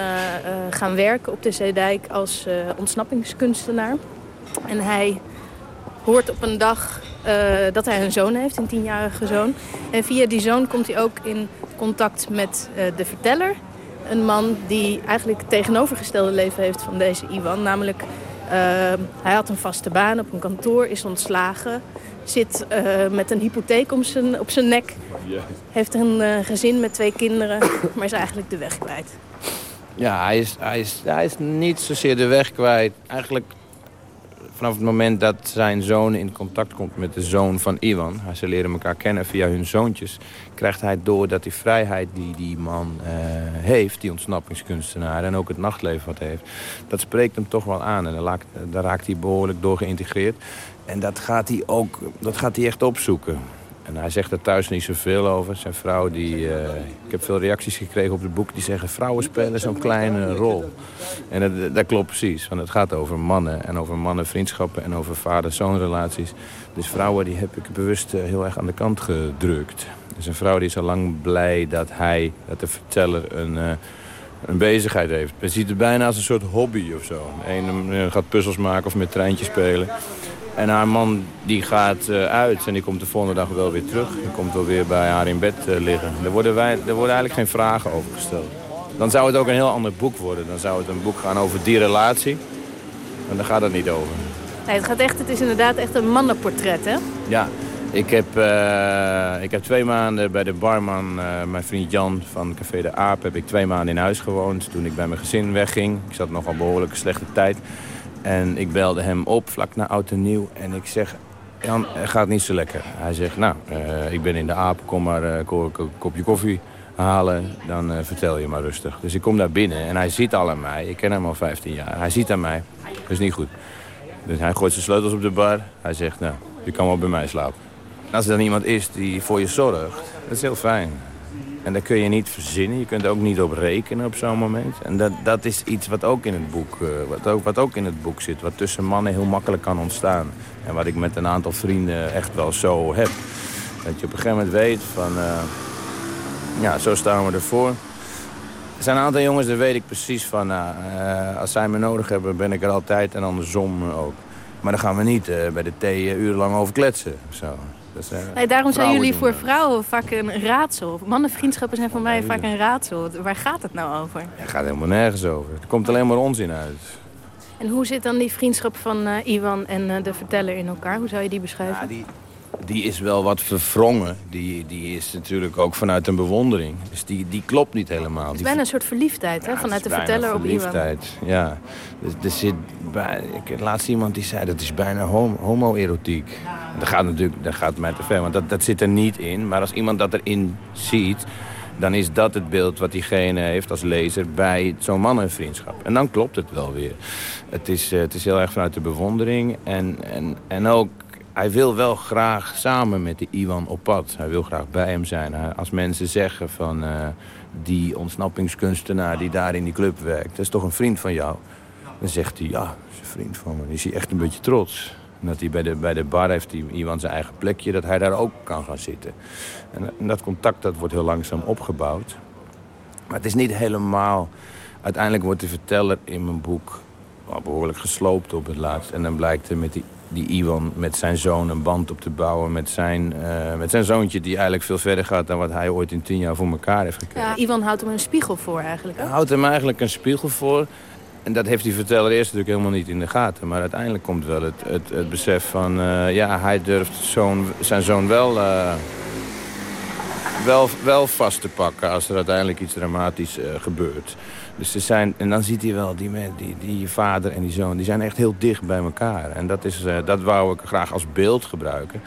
gaan werken op de Zeedijk als uh, ontsnappingskunstenaar. En hij hoort op een dag uh, dat hij een zoon heeft, een tienjarige zoon. En via die zoon komt hij ook in contact met uh, de verteller. Een man die eigenlijk het tegenovergestelde leven heeft van deze Iwan. Namelijk, uh, hij had een vaste baan op een kantoor, is ontslagen. Zit uh, met een hypotheek om zijn, op zijn nek. Heeft een uh, gezin met twee kinderen, maar is eigenlijk de weg kwijt. Ja, hij is, hij, is, hij is niet zozeer de weg kwijt. Eigenlijk vanaf het moment dat zijn zoon in contact komt met de zoon van Iwan... ze leren elkaar kennen via hun zoontjes... krijgt hij door dat die vrijheid die die man uh, heeft, die ontsnappingskunstenaar... en ook het nachtleven wat hij heeft, dat spreekt hem toch wel aan. En daar raakt, daar raakt hij behoorlijk door geïntegreerd. En dat gaat hij ook, dat gaat hij echt opzoeken. En hij zegt er thuis niet zoveel over. Zijn vrouw, die, uh, ik heb veel reacties gekregen op het boek... die zeggen, vrouwen spelen zo'n kleine rol. En dat, dat klopt precies, want het gaat over mannen. En over mannenvriendschappen en over vader-zoonrelaties. Dus vrouwen die heb ik bewust uh, heel erg aan de kant gedrukt. Dus een vrouw die is al lang blij dat hij, dat de verteller... een uh, een bezigheid heeft. Men ziet het bijna als een soort hobby of zo. Eén uh, gaat puzzels maken of met treintjes spelen... En haar man die gaat uit en die komt de volgende dag wel weer terug. Die komt wel weer bij haar in bed liggen. Daar worden, wij, daar worden eigenlijk geen vragen over gesteld. Dan zou het ook een heel ander boek worden. Dan zou het een boek gaan over die relatie. En daar gaat het niet over. Nee, het gaat echt, het is inderdaad echt een mannenportret, hè? Ja. Ik heb, uh, ik heb twee maanden bij de barman, uh, mijn vriend Jan van Café de Aap... heb ik twee maanden in huis gewoond toen ik bij mijn gezin wegging. Ik zat nogal behoorlijk slechte tijd... En ik belde hem op, vlak na Oud en Nieuw. En ik zeg, Jan, het gaat niet zo lekker. Hij zegt, nou, uh, ik ben in de Aap, kom maar uh, een kopje koffie halen. Dan uh, vertel je maar rustig. Dus ik kom daar binnen en hij ziet al aan mij. Ik ken hem al vijftien jaar. Hij ziet aan mij, dat is niet goed. Dus hij gooit zijn sleutels op de bar. Hij zegt, nou, je kan wel bij mij slapen. En als er dan iemand is die voor je zorgt, dat is heel fijn. En dat kun je niet verzinnen. Je kunt er ook niet op rekenen op zo'n moment. En dat, dat is iets wat ook in het boek, uh, wat ook, wat ook in het boek zit. Wat tussen mannen heel makkelijk kan ontstaan. En wat ik met een aantal vrienden echt wel zo heb. Dat je op een gegeven moment weet van... Uh, ja, zo staan we ervoor. Er zijn een aantal jongens, daar weet ik precies van... Uh, uh, als zij me nodig hebben, ben ik er altijd. En andersom ook. Maar dan gaan we niet uh, bij de thee uh, urenlang over kletsen. Zo. Dus, uh, nee, daarom zijn jullie voor vrouwen vaak een raadsel. Mannenvriendschappen zijn voor mij vaak een raadsel. Waar gaat het nou over? Ja, het gaat helemaal nergens over. Er komt alleen maar onzin uit. En hoe zit dan die vriendschap van uh, Iwan en uh, de verteller in elkaar? Hoe zou je die beschrijven? Ja, die, die is wel wat verwrongen. Die, die is natuurlijk ook vanuit een bewondering. Dus die, die klopt niet helemaal. Het is bijna een soort verliefdheid, hè? Ja, vanuit de verteller op verliefdheid. Iwan. Ja, dus, er zit bij, ik laatst iemand die zei dat is bijna homo, homoerotiek. Ja. Dat gaat natuurlijk, dat gaat mij te ver, want dat, dat zit er niet in. Maar als iemand dat erin ziet, dan is dat het beeld wat diegene heeft als lezer bij zo'n mannenvriendschap. En dan klopt het wel weer. Het is, het is heel erg vanuit de bewondering. En, en, en ook, hij wil wel graag samen met de Iwan op pad. Hij wil graag bij hem zijn. Als mensen zeggen van uh, die ontsnappingskunstenaar die daar in die club werkt, dat is toch een vriend van jou? Dan zegt hij, ja, dat is een vriend van me. Dan is hij echt een beetje trots. En dat hij bij de, bij de bar heeft, die, iemand zijn eigen plekje, dat hij daar ook kan gaan zitten. En, en dat contact, dat wordt heel langzaam opgebouwd. Maar het is niet helemaal... Uiteindelijk wordt de verteller in mijn boek wel behoorlijk gesloopt op het laatst. En dan blijkt er met die, die Iwan met zijn zoon een band op te bouwen. Met zijn, uh, met zijn zoontje die eigenlijk veel verder gaat dan wat hij ooit in tien jaar voor elkaar heeft gekregen. Ja, Iwan houdt hem een spiegel voor eigenlijk. Hij houdt hem eigenlijk een spiegel voor... En dat heeft die verteller eerst natuurlijk helemaal niet in de gaten. Maar uiteindelijk komt wel het, het, het besef van... Uh, ja, hij durft zoon, zijn zoon wel, uh, wel, wel vast te pakken als er uiteindelijk iets dramatisch uh, gebeurt. Dus ze zijn, en dan ziet hij wel, die, die, die vader en die zoon... die zijn echt heel dicht bij elkaar. En dat, is, uh, dat wou ik graag als beeld gebruiken.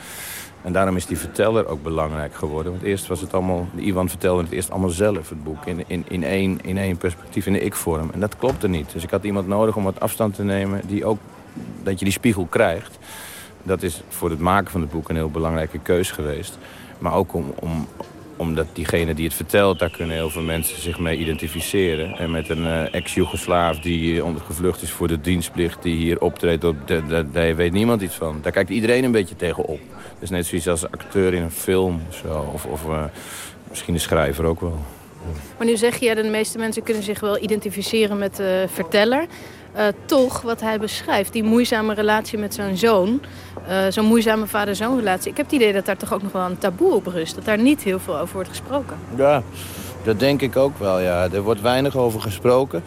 En daarom is die verteller ook belangrijk geworden. Want eerst was het allemaal, Iwan vertelde het eerst allemaal zelf, het boek. In, in, in, één, in één perspectief, in de ik-vorm. En dat klopte niet. Dus ik had iemand nodig om wat afstand te nemen, die ook, dat je die spiegel krijgt. Dat is voor het maken van het boek een heel belangrijke keus geweest. Maar ook om, om, omdat diegene die het vertelt, daar kunnen heel veel mensen zich mee identificeren. En met een uh, ex-Joegoslaaf die ondergevlucht is voor de dienstplicht, die hier optreedt, op, daar weet niemand iets van. Daar kijkt iedereen een beetje tegen op. Dus net zoiets als acteur in een film of zo. Of, of uh, misschien een schrijver ook wel. Maar nu zeg je, ja, de meeste mensen kunnen zich wel identificeren met de verteller. Uh, toch, wat hij beschrijft, die moeizame relatie met zijn zoon. Uh, zo'n moeizame vader-zoon relatie. Ik heb het idee dat daar toch ook nog wel een taboe op rust. Dat daar niet heel veel over wordt gesproken. Ja, dat denk ik ook wel, ja. Er wordt weinig over gesproken.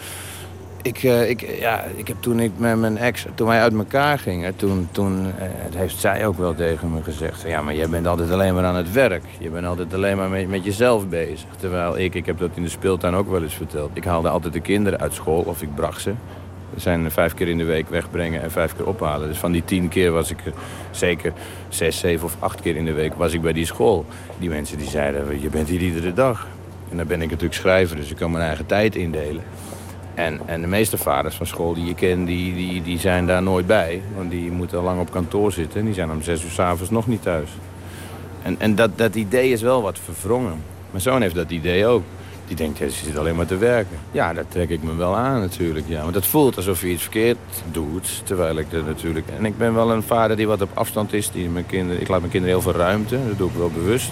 Ik, uh, ik, ja, ik heb toen ik met mijn ex, toen wij uit elkaar gingen, toen, toen uh, heeft zij ook wel tegen me gezegd: ja, maar jij bent altijd alleen maar aan het werk. Je bent altijd alleen maar met, met jezelf bezig. Terwijl ik, ik heb dat in de speeltuin ook wel eens verteld. Ik haalde altijd de kinderen uit school, of ik bracht ze. Dat zijn vijf keer in de week wegbrengen en vijf keer ophalen. Dus van die tien keer was ik zeker zes, zeven of acht keer in de week was ik bij die school. Die mensen die zeiden: je bent hier iedere dag. En dan ben ik natuurlijk schrijver, dus ik kan mijn eigen tijd indelen. En, en de meeste vaders van school die je kent, die, die, die zijn daar nooit bij. Want die moeten al lang op kantoor zitten en die zijn om zes uur 's avonds nog niet thuis. En, en dat, dat idee is wel wat verwrongen. Mijn zoon heeft dat idee ook. Die denkt, ja, ze zit alleen maar te werken. Ja, daar trek ik me wel aan natuurlijk. Ja. Want het voelt alsof je iets verkeerd doet, terwijl ik dat natuurlijk... En ik ben wel een vader die wat op afstand is. Die mijn kinderen... Ik laat mijn kinderen heel veel ruimte, dat doe ik wel bewust.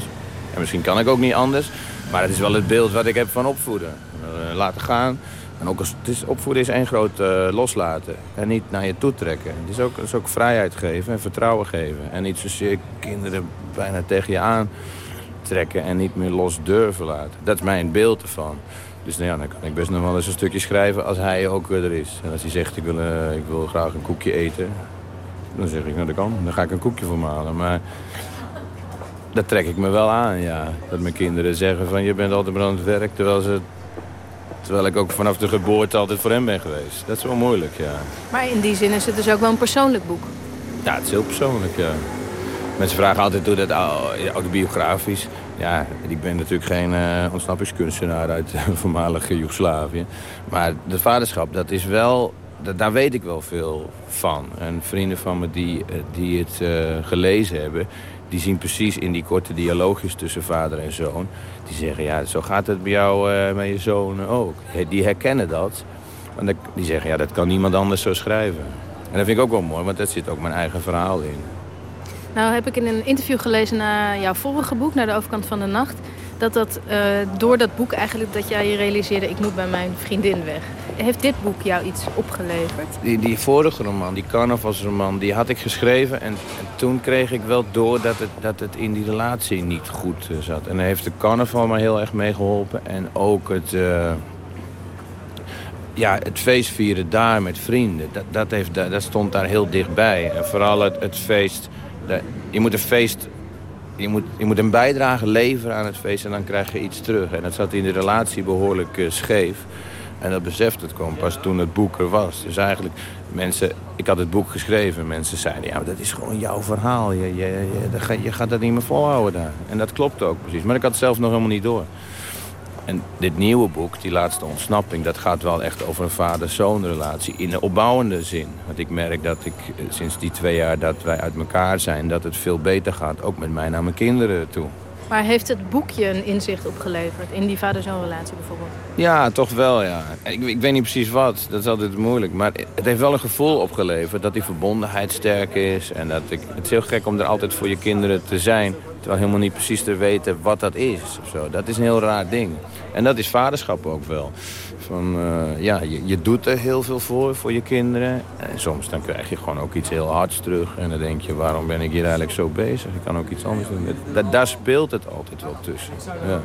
En misschien kan ik ook niet anders. Maar het is wel het beeld wat ik heb van opvoeden. Uh, laten gaan. En ook als, het is, opvoeden is één groot uh, loslaten. En niet naar je toe trekken. Het is ook, het is ook vrijheid geven en vertrouwen geven. En niet zozeer kinderen bijna tegen je aan trekken en niet meer los durven laten. Dat is mijn beeld ervan. Dus nou ja, dan kan ik best nog wel eens een stukje schrijven als hij ook er is. En als hij zegt, ik wil, uh, ik wil graag een koekje eten. Dan zeg ik, nou dat kan. Dan ga ik een koekje voor me halen. Maar dat trek ik me wel aan, ja. Dat mijn kinderen zeggen van, je bent altijd maar aan het werk, terwijl ze... Terwijl ik ook vanaf de geboorte altijd voor hem ben geweest. Dat is wel moeilijk, ja. Maar in die zin is het dus ook wel een persoonlijk boek. Ja, het is heel persoonlijk, ja. Mensen vragen altijd hoe dat autobiografisch. Ja, ik ben natuurlijk geen uh, ontsnappingskunstenaar uit uh, voormalige Joegoslavië. Maar dat vaderschap, dat is wel, dat, daar weet ik wel veel van. En vrienden van me die, die het uh, gelezen hebben... Die zien precies in die korte dialoogjes tussen vader en zoon. Die zeggen, ja, zo gaat het bij jou en uh, bij je zoon ook. Die herkennen dat. Want die zeggen, ja, dat kan niemand anders zo schrijven. En dat vind ik ook wel mooi, want daar zit ook mijn eigen verhaal in. Nou heb ik in een interview gelezen na jouw vorige boek, Naar de overkant van de nacht... dat dat uh, door dat boek eigenlijk dat jij je realiseerde... ik moet bij mijn vriendin weg. Heeft dit boek jou iets opgeleverd? Die, die vorige roman, die carnavalsroman, die had ik geschreven... en, en toen kreeg ik wel door dat het, dat het in die relatie niet goed uh, zat. En daar heeft de carnaval me heel erg mee geholpen. En ook het, uh, ja, het feest vieren daar met vrienden. Dat, dat, heeft, dat, dat stond daar heel dichtbij. En vooral het, het feest... Dat, je moet een feest... Je moet, je moet een bijdrage leveren aan het feest en dan krijg je iets terug. En dat zat in de relatie behoorlijk uh, scheef. En dat besefte ik gewoon pas toen het boek er was. Dus eigenlijk, mensen, ik had het boek geschreven. Mensen zeiden, ja, maar dat is gewoon jouw verhaal. Je, je, je, je gaat dat niet meer volhouden daar. En dat klopte ook precies. Maar ik had het zelf nog helemaal niet door. En dit nieuwe boek, Die laatste ontsnapping... dat gaat wel echt over een vader-zoon relatie in de opbouwende zin. Want ik merk dat ik sinds die twee jaar dat wij uit elkaar zijn... dat het veel beter gaat, ook met mij naar mijn kinderen toe. Maar heeft het boekje een inzicht opgeleverd in die vader-zoon relatie bijvoorbeeld? Ja, toch wel, ja. Ik, ik weet niet precies wat, dat is altijd moeilijk. Maar het heeft wel een gevoel opgeleverd dat die verbondenheid sterk is. En dat ik, het is heel gek om er altijd voor je kinderen te zijn... terwijl helemaal niet precies te weten wat dat is. Of zo. Dat is een heel raar ding. En dat is vaderschap ook wel. Van, uh, ja, je, je doet er heel veel voor, voor je kinderen. En soms dan krijg je gewoon ook iets heel hards terug. En dan denk je, waarom ben ik hier eigenlijk zo bezig? Ik kan ook iets anders doen. Da- daar speelt het altijd wel tussen. Ja.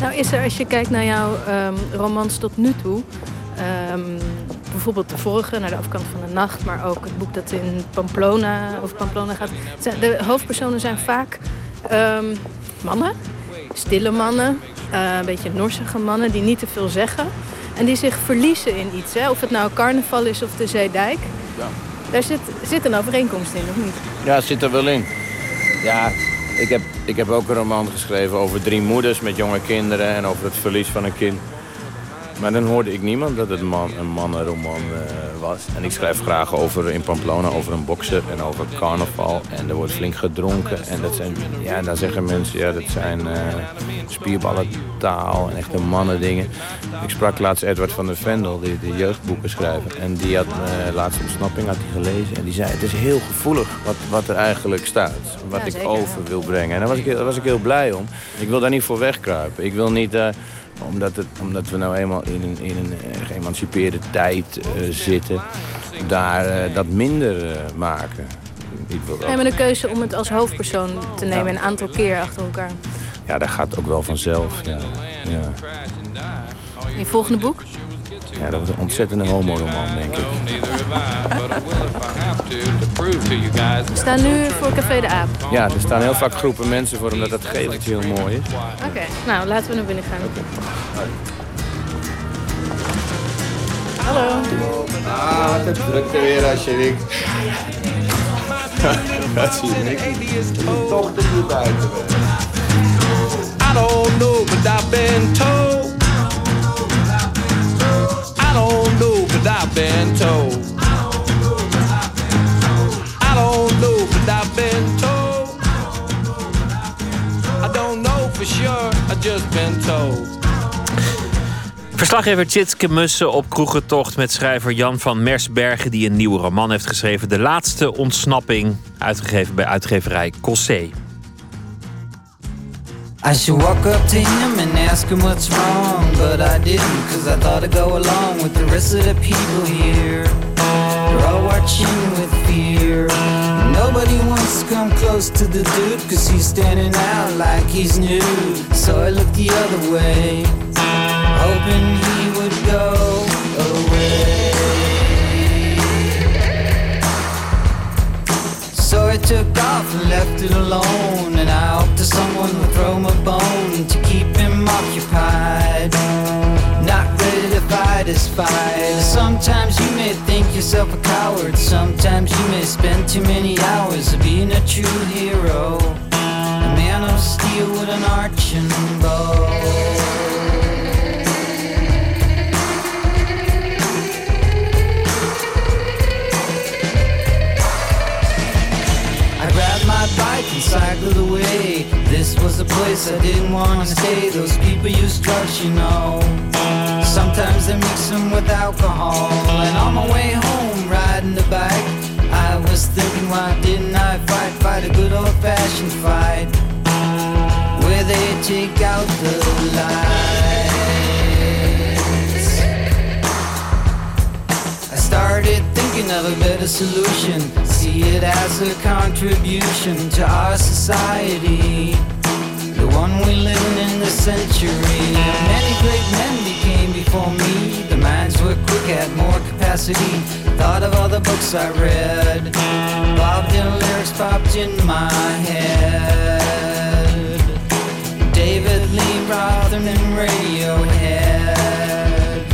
Nou is er, als je kijkt naar jouw um, romans tot nu toe... Um, bijvoorbeeld de vorige, Naar de overkant van de nacht... maar ook het boek dat in Pamplona, of Pamplona gaat. De hoofdpersonen zijn vaak um, mannen, stille mannen... Uh, een beetje norsige mannen die niet te veel zeggen... en die zich verliezen in iets. Hè? Of het nou carnaval is of de Zeedijk. Ja. Daar zit, zit een overeenkomst in, of niet? Ja, het zit er wel in. Ja, ik heb, ik heb ook een roman geschreven over drie moeders met jonge kinderen... en over het verlies van een kind... Maar dan hoorde ik niemand dat het man, een mannenroman uh, was. En ik schrijf graag over in Pamplona over een bokser en over carnaval. En er wordt flink gedronken. En dat zijn, ja, dan zeggen mensen, ja, dat zijn uh, spierballentaal en echte mannendingen. Ik sprak laatst Edward van der Vendel, die de jeugdboeken schrijft. En die had uh, laatste ontsnapping had hij gelezen. En die zei, het is heel gevoelig wat, wat er eigenlijk staat. Wat ja, ik over wil brengen. En daar was ik, daar was ik heel blij om. Ik wil daar niet voor wegkruipen. Ik wil niet... Uh, Omdat, het, omdat we nou eenmaal in een, in een geëmancipeerde tijd uh, zitten, daar uh, dat minder uh, maken. niet wil. We hebben de keuze om het als hoofdpersoon te nemen, ja, een aantal keer achter elkaar. Ja, dat gaat ook wel vanzelf. Ja. Ja. Je volgende boek? Ja, dat is een ontzettende homo-roman, denk ik. We staan nu voor Café de Aap. Ja, er staan heel vaak groepen mensen voor, omdat dat geveltje heel mooi is. Oké, okay, nou, laten we naar binnen gaan. Hallo. Ah, het drukt er weer alsjeblieft. Dat zie je niks. Toch de boel buiten. I don't know, but I've been told. I don't know, but I've been told. I don't know, but I've been told. I don't know for sure, I've just been told. Verslaggever Tjitske Mussen op kroegentocht met schrijver Jan van Mersbergen, die een nieuwe roman heeft geschreven, De laatste ontsnapping, uitgegeven bij uitgeverij Cossé. I should walk up to him and ask him what's wrong, but I didn't, cause I thought I'd go along with the rest of the people here. They're all watching with fear. Nobody wants to come close to the dude, cause he's standing out like he's new. So I looked the other way, hoping he would go away. So I took off and left it alone, and I hoped that someone would throw him a bone to keep him occupied, not ready to fight his fight. Sometimes you may think yourself a coward, sometimes you may spend too many hours of being a true hero, a man of steel with an arching bow. Bike and cycled away. This was a place I didn't want to stay. Those people use drugs, you know. Sometimes they mix them with alcohol. And on my way home, riding the bike, I was thinking, why didn't I fight? Fight a good old-fashioned fight, where they take out the lights. I started thinking of a better solution, see it as a contribution to our society, the one we live in in this century. Many great men became before me, the minds were quick, had more capacity. Thought of all the books I read, Bob Dylan lyrics popped in my head, David Lee Roth and Radiohead,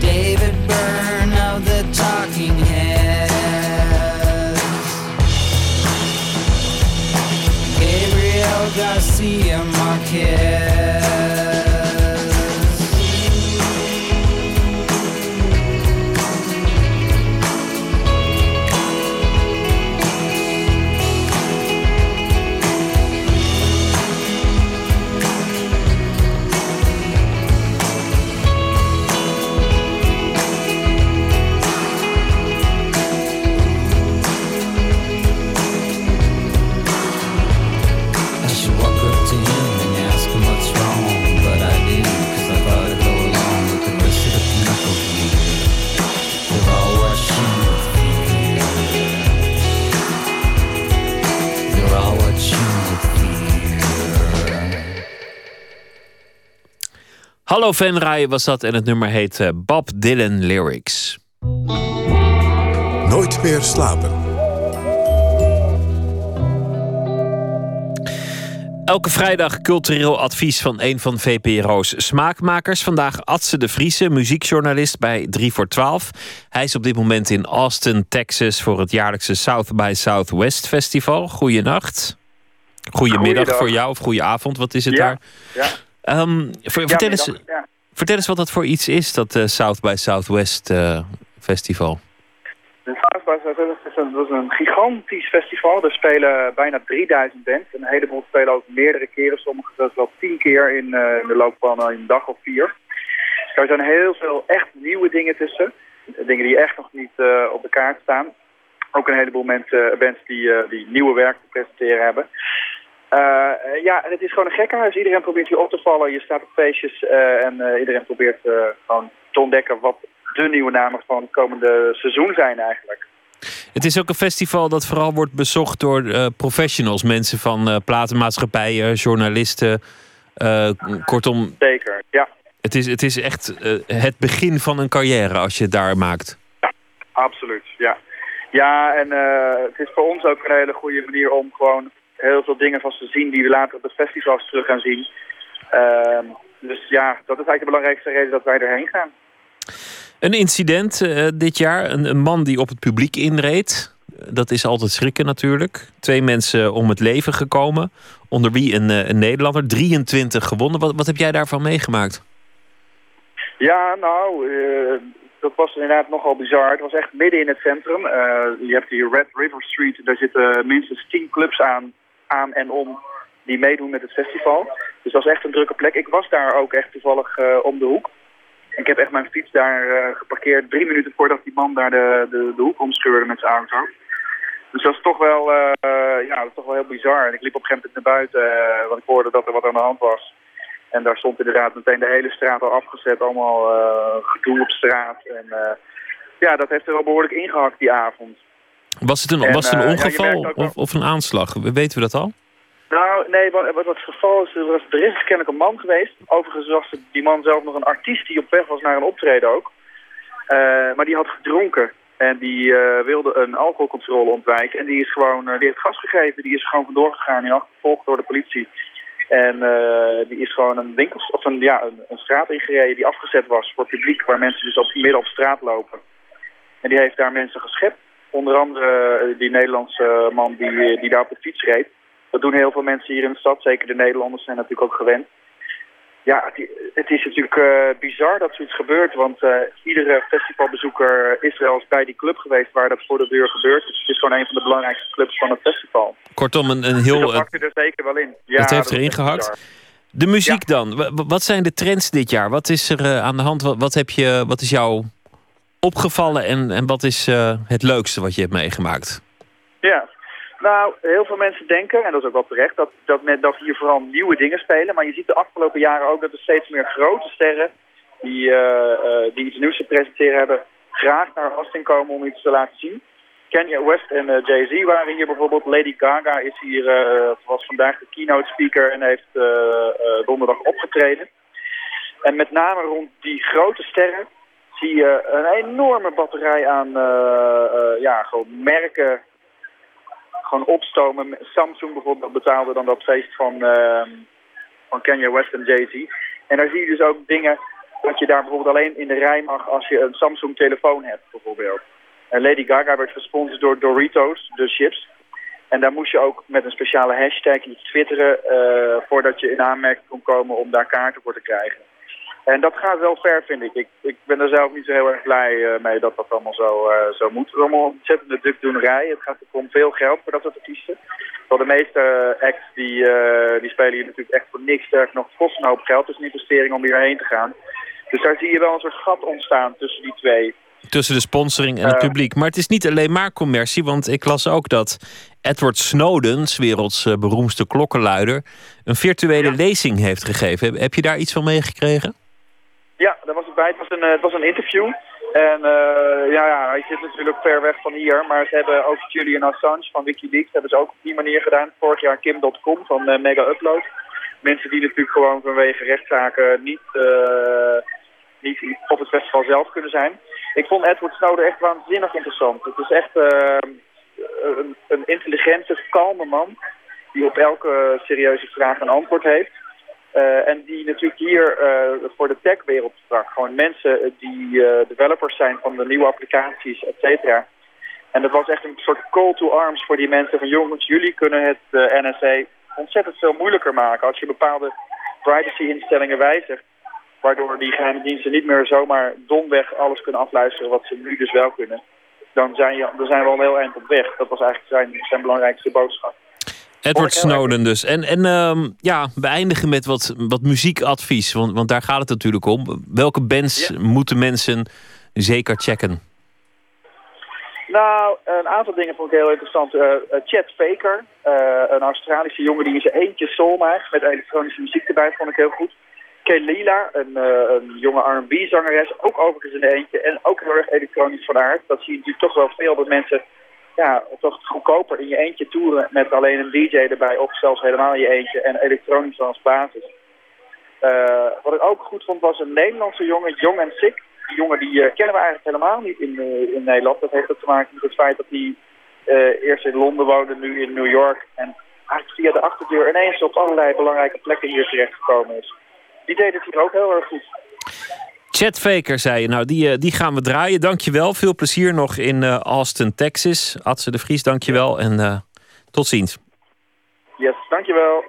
David Byrne of the Talking Heads, Garcia Marquez. Hallo Venray was dat en het nummer heet uh, Bob Dylan Lyrics. Nooit meer slapen. Elke vrijdag cultureel advies van een van V P R O's smaakmakers. Vandaag Adse de Vriese, muziekjournalist bij drie voor twaalf. Hij is op dit moment in Austin, Texas voor het jaarlijkse South by Southwest festival. Goeienacht. Goedemiddag. Goeiedag voor jou of goeie avond. Wat is het ja, daar? Ja. Um, ver, ja, vertel, eens, ja. vertel eens wat dat voor iets is, dat uh, South by Southwest uh, festival. De South by Southwest is een, dat is een gigantisch festival. Er spelen bijna drieduizend bands. En een heleboel spelen ook meerdere keren. Sommige zelfs wel tien keer in, uh, in de loop van uh, een dag of vier. Er zijn heel veel echt nieuwe dingen tussen. Dingen die echt nog niet uh, op de kaart staan. Ook een heleboel mensen, bands die, uh, die nieuwe werk te presenteren hebben. Uh, ja, het is gewoon een gekkenhuis. Iedereen probeert je op te vallen. Je staat op feestjes uh, en uh, iedereen probeert uh, gewoon te ontdekken wat de nieuwe namen van het komende seizoen zijn eigenlijk. Het is ook een festival dat vooral wordt bezocht door uh, professionals. Mensen van uh, platenmaatschappijen, journalisten. Uh, kortom, zeker, ja. Het is, het is echt uh, het begin van een carrière als je het daar maakt. Ja, absoluut, ja. Ja, en uh, het is voor ons ook een hele goede manier om gewoon heel veel dingen van te zien die we later op het festivals terug gaan zien. Uh, dus ja, dat is eigenlijk de belangrijkste reden dat wij erheen gaan. Een incident uh, dit jaar. Een, een man die op het publiek inreed. Dat is altijd schrikken natuurlijk. Twee mensen om het leven gekomen. Onder wie een, een Nederlander. drieëntwintig gewonnen. Wat, wat heb jij daarvan meegemaakt? Ja, nou... Uh... Dat was inderdaad nogal bizar. Het was echt midden in het centrum. Uh, je hebt hier Red River Street. Daar zitten minstens tien clubs aan, aan en om die meedoen met het festival. Dus dat is echt een drukke plek. Ik was daar ook echt toevallig uh, om de hoek. Ik heb echt mijn fiets daar uh, geparkeerd drie minuten voordat die man daar de, de, de hoek omscheurde met zijn auto. Dus dat is toch wel, uh, ja, dat is toch wel heel bizar. En ik liep op een gegeven moment naar buiten, uh, want ik hoorde dat er wat aan de hand was. En daar stond inderdaad meteen de hele straat al afgezet. Allemaal uh, gedoe op straat. En uh, ja, dat heeft er wel behoorlijk ingehakt die avond. Was het een, en, was het een ongeval ja, of, of een aanslag? Weten we dat al? Nou, nee, wat, wat het geval is, er, was, er is kennelijk een man geweest. Overigens was die man zelf nog een artiest die op weg was naar een optreden ook. Uh, maar die had gedronken. En die uh, wilde een alcoholcontrole ontwijken. En die is gewoon, uh, die heeft gas gegeven. Die is gewoon vandoor gegaan en achtervolgd door de politie. En uh, die is gewoon een winkel, of een, ja, een, een straat ingereden die afgezet was voor het publiek, waar mensen dus op, midden op straat lopen. En die heeft daar mensen geschept. Onder andere uh, die Nederlandse man die, die daar op de fiets reed. Dat doen heel veel mensen hier in de stad, zeker de Nederlanders zijn natuurlijk ook gewend. Ja, het, het is natuurlijk uh, bizar dat zoiets gebeurt, want uh, iedere festivalbezoeker is wel eens bij die club geweest waar dat voor de deur gebeurt. Dus het is gewoon een van de belangrijkste clubs van het festival. Kortom, een, een heel... Dus dat pakt er zeker wel in. Ja, het heeft erin gehakt. De muziek ja. dan, w- wat zijn de trends dit jaar? Wat is er uh, aan de hand? Wat, wat, heb je, wat is jou opgevallen en, en wat is uh, het leukste wat je hebt meegemaakt? Ja. Nou, heel veel mensen denken, en dat is ook wel terecht, dat, dat, met, dat hier vooral nieuwe dingen spelen. Maar je ziet de afgelopen jaren ook dat er steeds meer grote sterren die, uh, uh, die iets nieuws te presenteren hebben, graag naar Austin komen om iets te laten zien. Kanye West en uh, Jay-Z waren hier bijvoorbeeld. Lady Gaga is hier, uh, was vandaag de keynote speaker en heeft uh, uh, donderdag opgetreden. En met name rond die grote sterren zie je een enorme batterij aan uh, uh, ja, gewoon merken... Gewoon opstomen. Samsung bijvoorbeeld betaalde dan dat feest van, uh, van Kanye West en Jay-Z. En daar zie je dus ook dingen dat je daar bijvoorbeeld alleen in de rij mag als je een Samsung telefoon hebt bijvoorbeeld. En Lady Gaga werd gesponsord door Doritos, de chips. En daar moest je ook met een speciale hashtag iets twitteren uh, voordat je in aanmerking kon komen om daar kaarten voor te krijgen. En dat gaat wel ver, vind ik. Ik, ik ben er zelf niet zo heel erg blij uh, mee dat dat allemaal zo, uh, zo moet. Het is allemaal ontzettende drukdoenerij. Het gaat om veel geld voor dat soort artiesten. Voor de meeste acts die, uh, die spelen hier natuurlijk echt voor niks. Sterker nog, het kost een hoop geld. Het is een investering om hierheen te gaan. Dus daar zie je wel een soort gat ontstaan tussen die twee. Tussen de sponsoring en het uh, publiek. Maar het is niet alleen maar commercie, want ik las ook dat Edward Snowden, 's werelds uh, beroemdste klokkenluider, een virtuele ja. lezing heeft gegeven. Heb, heb je daar iets van meegekregen? Ja, daar was het bij. Het was een, het was een interview. En uh, ja, ja, hij zit natuurlijk ver weg van hier. Maar ze hebben ook Julian Assange van Wikileaks. hebben ze ook op die manier gedaan. Vorig jaar Kim punt com van uh, Mega Upload. Mensen die natuurlijk gewoon vanwege rechtszaken niet, uh, niet op het festival zelf kunnen zijn. Ik vond Edward Snowden echt waanzinnig interessant. Het is echt uh, een, een intelligente, kalme man. Die op elke serieuze vraag een antwoord heeft. Uh, en die natuurlijk hier uh, voor de techwereld sprak. Gewoon mensen die uh, developers zijn van de nieuwe applicaties, et cetera. En dat was echt een soort call to arms voor die mensen. Van jongens, jullie kunnen het uh, N S A ontzettend veel moeilijker maken. Als je bepaalde privacy-instellingen wijzigt. Waardoor die geheime diensten niet meer zomaar domweg alles kunnen afluisteren wat ze nu dus wel kunnen. Dan zijn, je, dan zijn we al een heel eind op weg. Dat was eigenlijk zijn, zijn belangrijkste boodschap. Edward Snowden dus. En, en uh, ja, we eindigen met wat, wat muziekadvies. Want, want daar gaat het natuurlijk om. Welke bands yeah. moeten mensen zeker checken? Nou, een aantal dingen vond ik heel interessant. Uh, Chad Faker, uh, een Australische jongen die in zijn eentje soul maakt. Met elektronische muziek erbij, vond ik heel goed. Kelila, een, uh, een jonge R en B zangeres. Ook overigens in de eentje. En ook heel erg elektronisch van aard. Dat zie je natuurlijk toch wel veel dat mensen ja, toch goedkoper in je eentje toeren met alleen een D J erbij of zelfs helemaal je eentje en elektronisch als basis. Uh, wat ik ook goed vond was een Nederlandse jongen, Jong en Sick. Die jongen die uh, kennen we eigenlijk helemaal niet in, uh, in Nederland. Dat heeft ook te maken met het feit dat hij uh, eerst in Londen woonde, nu in New York. En eigenlijk via de achterdeur ineens op allerlei belangrijke plekken hier terechtgekomen is. Die deed het hier ook heel erg goed. Chad Faker, zei je. Nou, die, uh, die gaan we draaien. Dankjewel. Veel plezier nog in uh, Austin, Texas. Adse de Vries, dankjewel. En uh, tot ziens. Yes, dankjewel.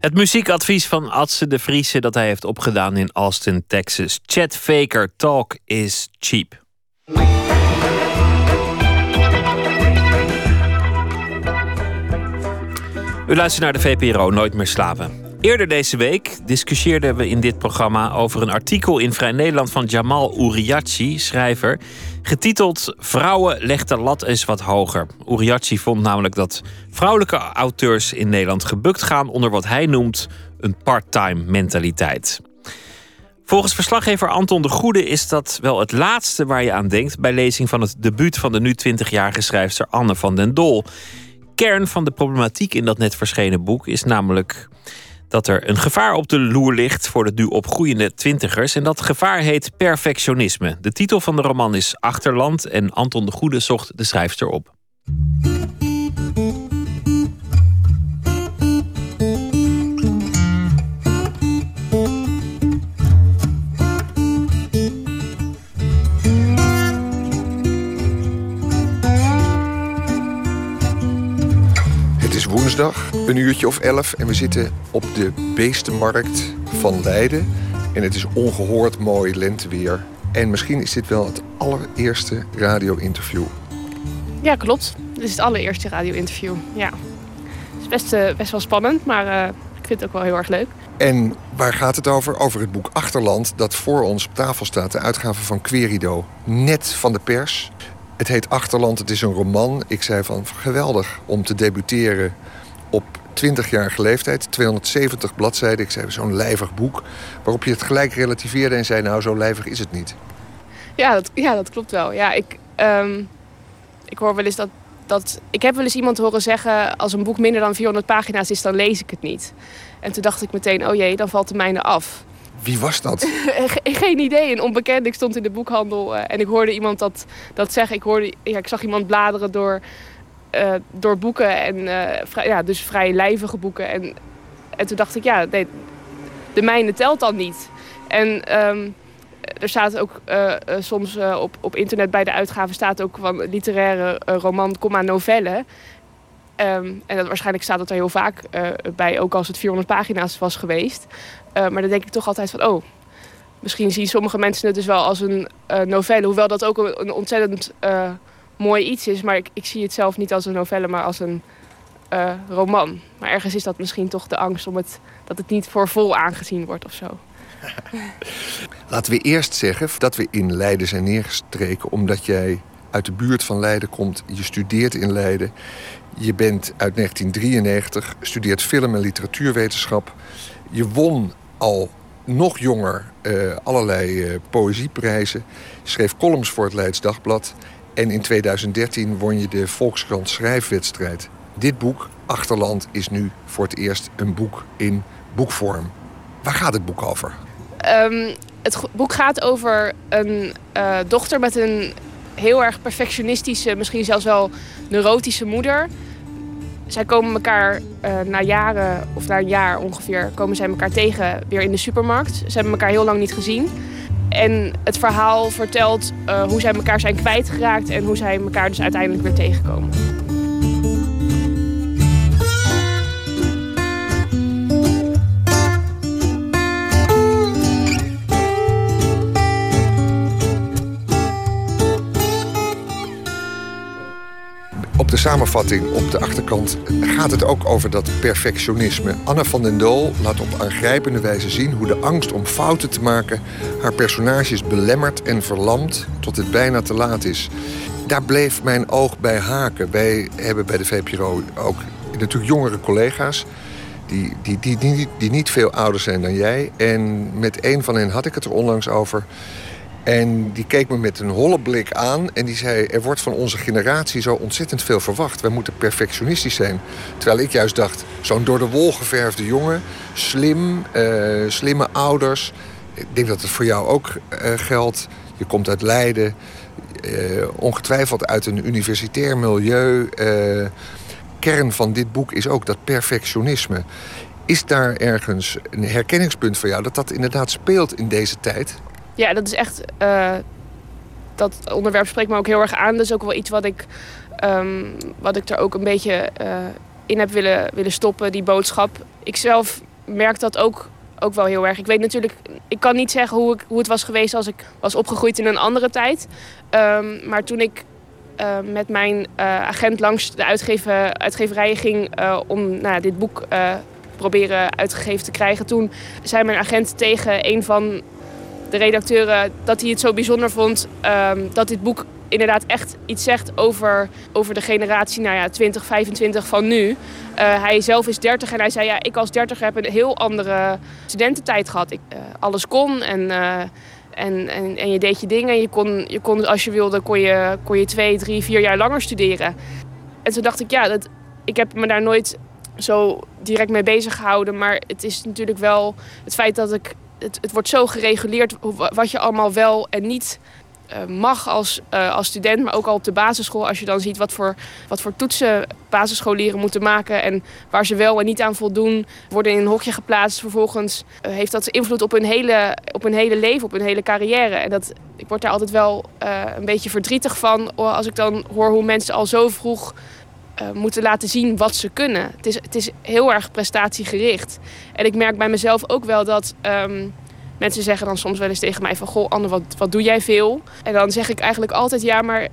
Het muziekadvies van Adse de Vriese dat hij heeft opgedaan in Austin, Texas. Chad Faker, Talk is Cheap. U luistert naar de V P R O, Nooit meer slapen. Eerder deze week discussieerden we in dit programma over een artikel in Vrij Nederland van Jamal Uriachi, schrijver, getiteld Vrouwen legt de lat eens wat hoger. Uriachi vond namelijk dat vrouwelijke auteurs in Nederland gebukt gaan onder wat hij noemt een part-time mentaliteit. Volgens verslaggever Anton de Goede is dat wel het laatste waar je aan denkt bij lezing van het debuut van de nu twintigjarige schrijfster Anne van den Dol. Kern van de problematiek in dat net verschenen boek is namelijk dat er een gevaar op de loer ligt voor de nu opgroeiende twintigers. En dat gevaar heet perfectionisme. De titel van de roman is Achterland en Anton de Goede zocht de schrijfster op. Woensdag, een uurtje of elf, en we zitten op de beestenmarkt van Leiden. En het is ongehoord mooi lenteweer. En misschien is dit wel het allereerste radio-interview. Ja, klopt. Dit is het allereerste radio-interview. Ja. Het is best, uh, best wel spannend, maar uh, ik vind het ook wel heel erg leuk. En waar gaat het over? Over het boek Achterland, dat voor ons op tafel staat. De uitgave van Querido, net van de pers. Het heet Achterland, het is een roman. Ik zei van, geweldig om te debuteren op twintigjarige leeftijd. tweehonderdzeventig bladzijden, ik zei, zo'n lijvig boek. Waarop je het gelijk relativeerde en zei, nou, zo lijvig is het niet. Ja, dat, ja, dat klopt wel. Ja, ik, um, ik hoor wel eens dat, dat... Ik heb wel eens iemand horen zeggen, als een boek minder dan vierhonderd pagina's is, dan lees ik het niet. En toen dacht ik meteen, oh jee, dan valt de mijne af. Wie was dat? Geen idee, een onbekende. Ik stond in de boekhandel uh, en ik hoorde iemand dat, dat zeggen. Ik, hoorde, ja, ik zag iemand bladeren door, uh, door boeken, en, uh, vrij, ja, dus vrij lijvige boeken. En, en toen dacht ik, ja, nee, de mijne telt dan niet. En um, er staat ook uh, uh, soms uh, op, op internet bij de uitgaven staat ook van literaire uh, roman, comma, novelle. Um, en dat, waarschijnlijk staat dat er heel vaak uh, bij, ook als het vierhonderd pagina's was geweest. Uh, maar dan denk ik toch altijd van, oh, misschien zien sommige mensen het dus wel als een uh, novelle. Hoewel dat ook een, een ontzettend uh, mooi iets is. Maar ik, ik zie het zelf niet als een novelle, maar als een uh, roman. Maar ergens is dat misschien toch de angst om het, dat het niet voor vol aangezien wordt of zo. Laten we eerst zeggen dat we in Leiden zijn neergestreken omdat jij uit de buurt van Leiden komt. Je studeert in Leiden. Je bent uit negentien drieënnegentig, studeert film- en literatuurwetenschap. Je won al nog jonger uh, allerlei uh, poëzieprijzen. Schreef columns voor het Leids Dagblad. En in tweeduizend dertien won je de Volkskrant Schrijfwedstrijd. Dit boek, Achterland, is nu voor het eerst een boek in boekvorm. Waar gaat het boek over? Um, het boek gaat over een uh, dochter met een heel erg perfectionistische, misschien zelfs wel neurotische moeder. Zij komen elkaar uh, na jaren, of na een jaar ongeveer, komen zij elkaar tegen weer in de supermarkt. Ze hebben elkaar heel lang niet gezien. En het verhaal vertelt uh, hoe zij elkaar zijn kwijtgeraakt en hoe zij elkaar dus uiteindelijk weer tegenkomen. De samenvatting op de achterkant gaat het ook over dat perfectionisme. Anna van den Doel laat op aangrijpende wijze zien hoe de angst om fouten te maken haar personages belemmert en verlamt tot het bijna te laat is. Daar bleef mijn oog bij haken. Wij hebben bij de V P R O ook natuurlijk jongere collega's die, die, die, die, die niet veel ouder zijn dan jij. En met een van hen had ik het er onlangs over. En die keek me met een holle blik aan en die zei, er wordt van onze generatie zo ontzettend veel verwacht. Wij moeten perfectionistisch zijn. Terwijl ik juist dacht, zo'n door de wol geverfde jongen, slim, uh, slimme ouders. Ik denk dat het voor jou ook uh, geldt. Je komt uit Leiden, uh, ongetwijfeld uit een universitair milieu. Uh, kern van dit boek is ook dat perfectionisme. Is daar ergens een herkenningspunt voor jou dat dat inderdaad speelt in deze tijd? Ja, dat is echt. Uh, dat onderwerp spreekt me ook heel erg aan. Dat is ook wel iets wat ik, um, wat ik er ook een beetje uh, in heb willen, willen stoppen, die boodschap. Ik zelf merk dat ook, ook wel heel erg. Ik weet natuurlijk, ik kan niet zeggen hoe, ik, hoe het was geweest als ik was opgegroeid in een andere tijd. Um, maar toen ik uh, met mijn uh, agent langs de uitgever, uitgeverijen ging uh, om nou, dit boek uh, proberen uitgegeven te krijgen, toen zei mijn agent tegen een van de redacteuren dat hij het zo bijzonder vond um, dat dit boek inderdaad echt iets zegt over, over de generatie nou ja, twintig, vijfentwintig van nu. Uh, hij zelf is dertig en hij zei, ja, ik als dertiger heb een heel andere studententijd gehad. Ik, uh, alles kon en, uh, en, en, en je deed je dingen. Je kon, je kon, als je wilde kon je, kon je twee, drie, vier jaar langer studeren. En toen dacht ik, ja, dat, ik heb me daar nooit zo direct mee bezig gehouden. Maar het is natuurlijk wel het feit dat ik... Het, het wordt zo gereguleerd wat je allemaal wel en niet uh, mag als, uh, als student. Maar ook al op de basisschool. Als je dan ziet wat voor, wat voor toetsen basisscholieren moeten maken. En waar ze wel en niet aan voldoen. Worden in een hokje geplaatst. Vervolgens uh, heeft dat invloed op hun, hele, op hun hele leven. Op hun hele carrière. En dat, ik word daar altijd wel uh, een beetje verdrietig van. Als ik dan hoor hoe mensen al zo vroeg... Uh, moeten laten zien wat ze kunnen. Het is, het is heel erg prestatiegericht. En ik merk bij mezelf ook wel dat... Um, mensen zeggen dan soms wel eens tegen mij van... Goh, Anne, wat, wat doe jij veel? En dan zeg ik eigenlijk altijd... Ja, maar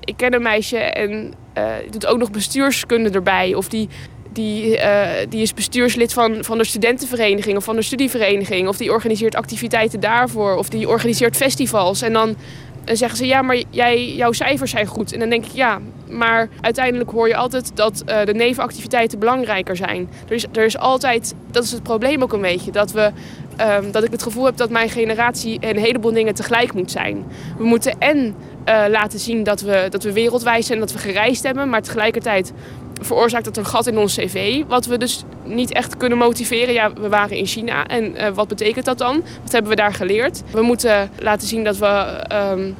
ik ken een meisje en uh, doet ook nog bestuurskunde erbij. Of die, die, uh, die is bestuurslid van, van de studentenvereniging... of van de studievereniging. Of die organiseert activiteiten daarvoor. Of die organiseert festivals. En dan... En zeggen ze, ja, maar jij, jouw cijfers zijn goed. En dan denk ik, ja, maar uiteindelijk hoor je altijd dat uh, de nevenactiviteiten belangrijker zijn. Er is, er is altijd, dat is het probleem ook een beetje, dat, we, um, dat ik het gevoel heb dat mijn generatie een heleboel dingen tegelijk moet zijn. We moeten en uh, laten zien dat we, dat we wereldwijd zijn, dat we gereisd hebben, maar tegelijkertijd veroorzaakt dat een gat in ons cv, wat we dus niet echt kunnen motiveren. Ja, we waren in China en uh, wat betekent dat dan? Wat hebben we daar geleerd? We moeten laten zien dat we, um,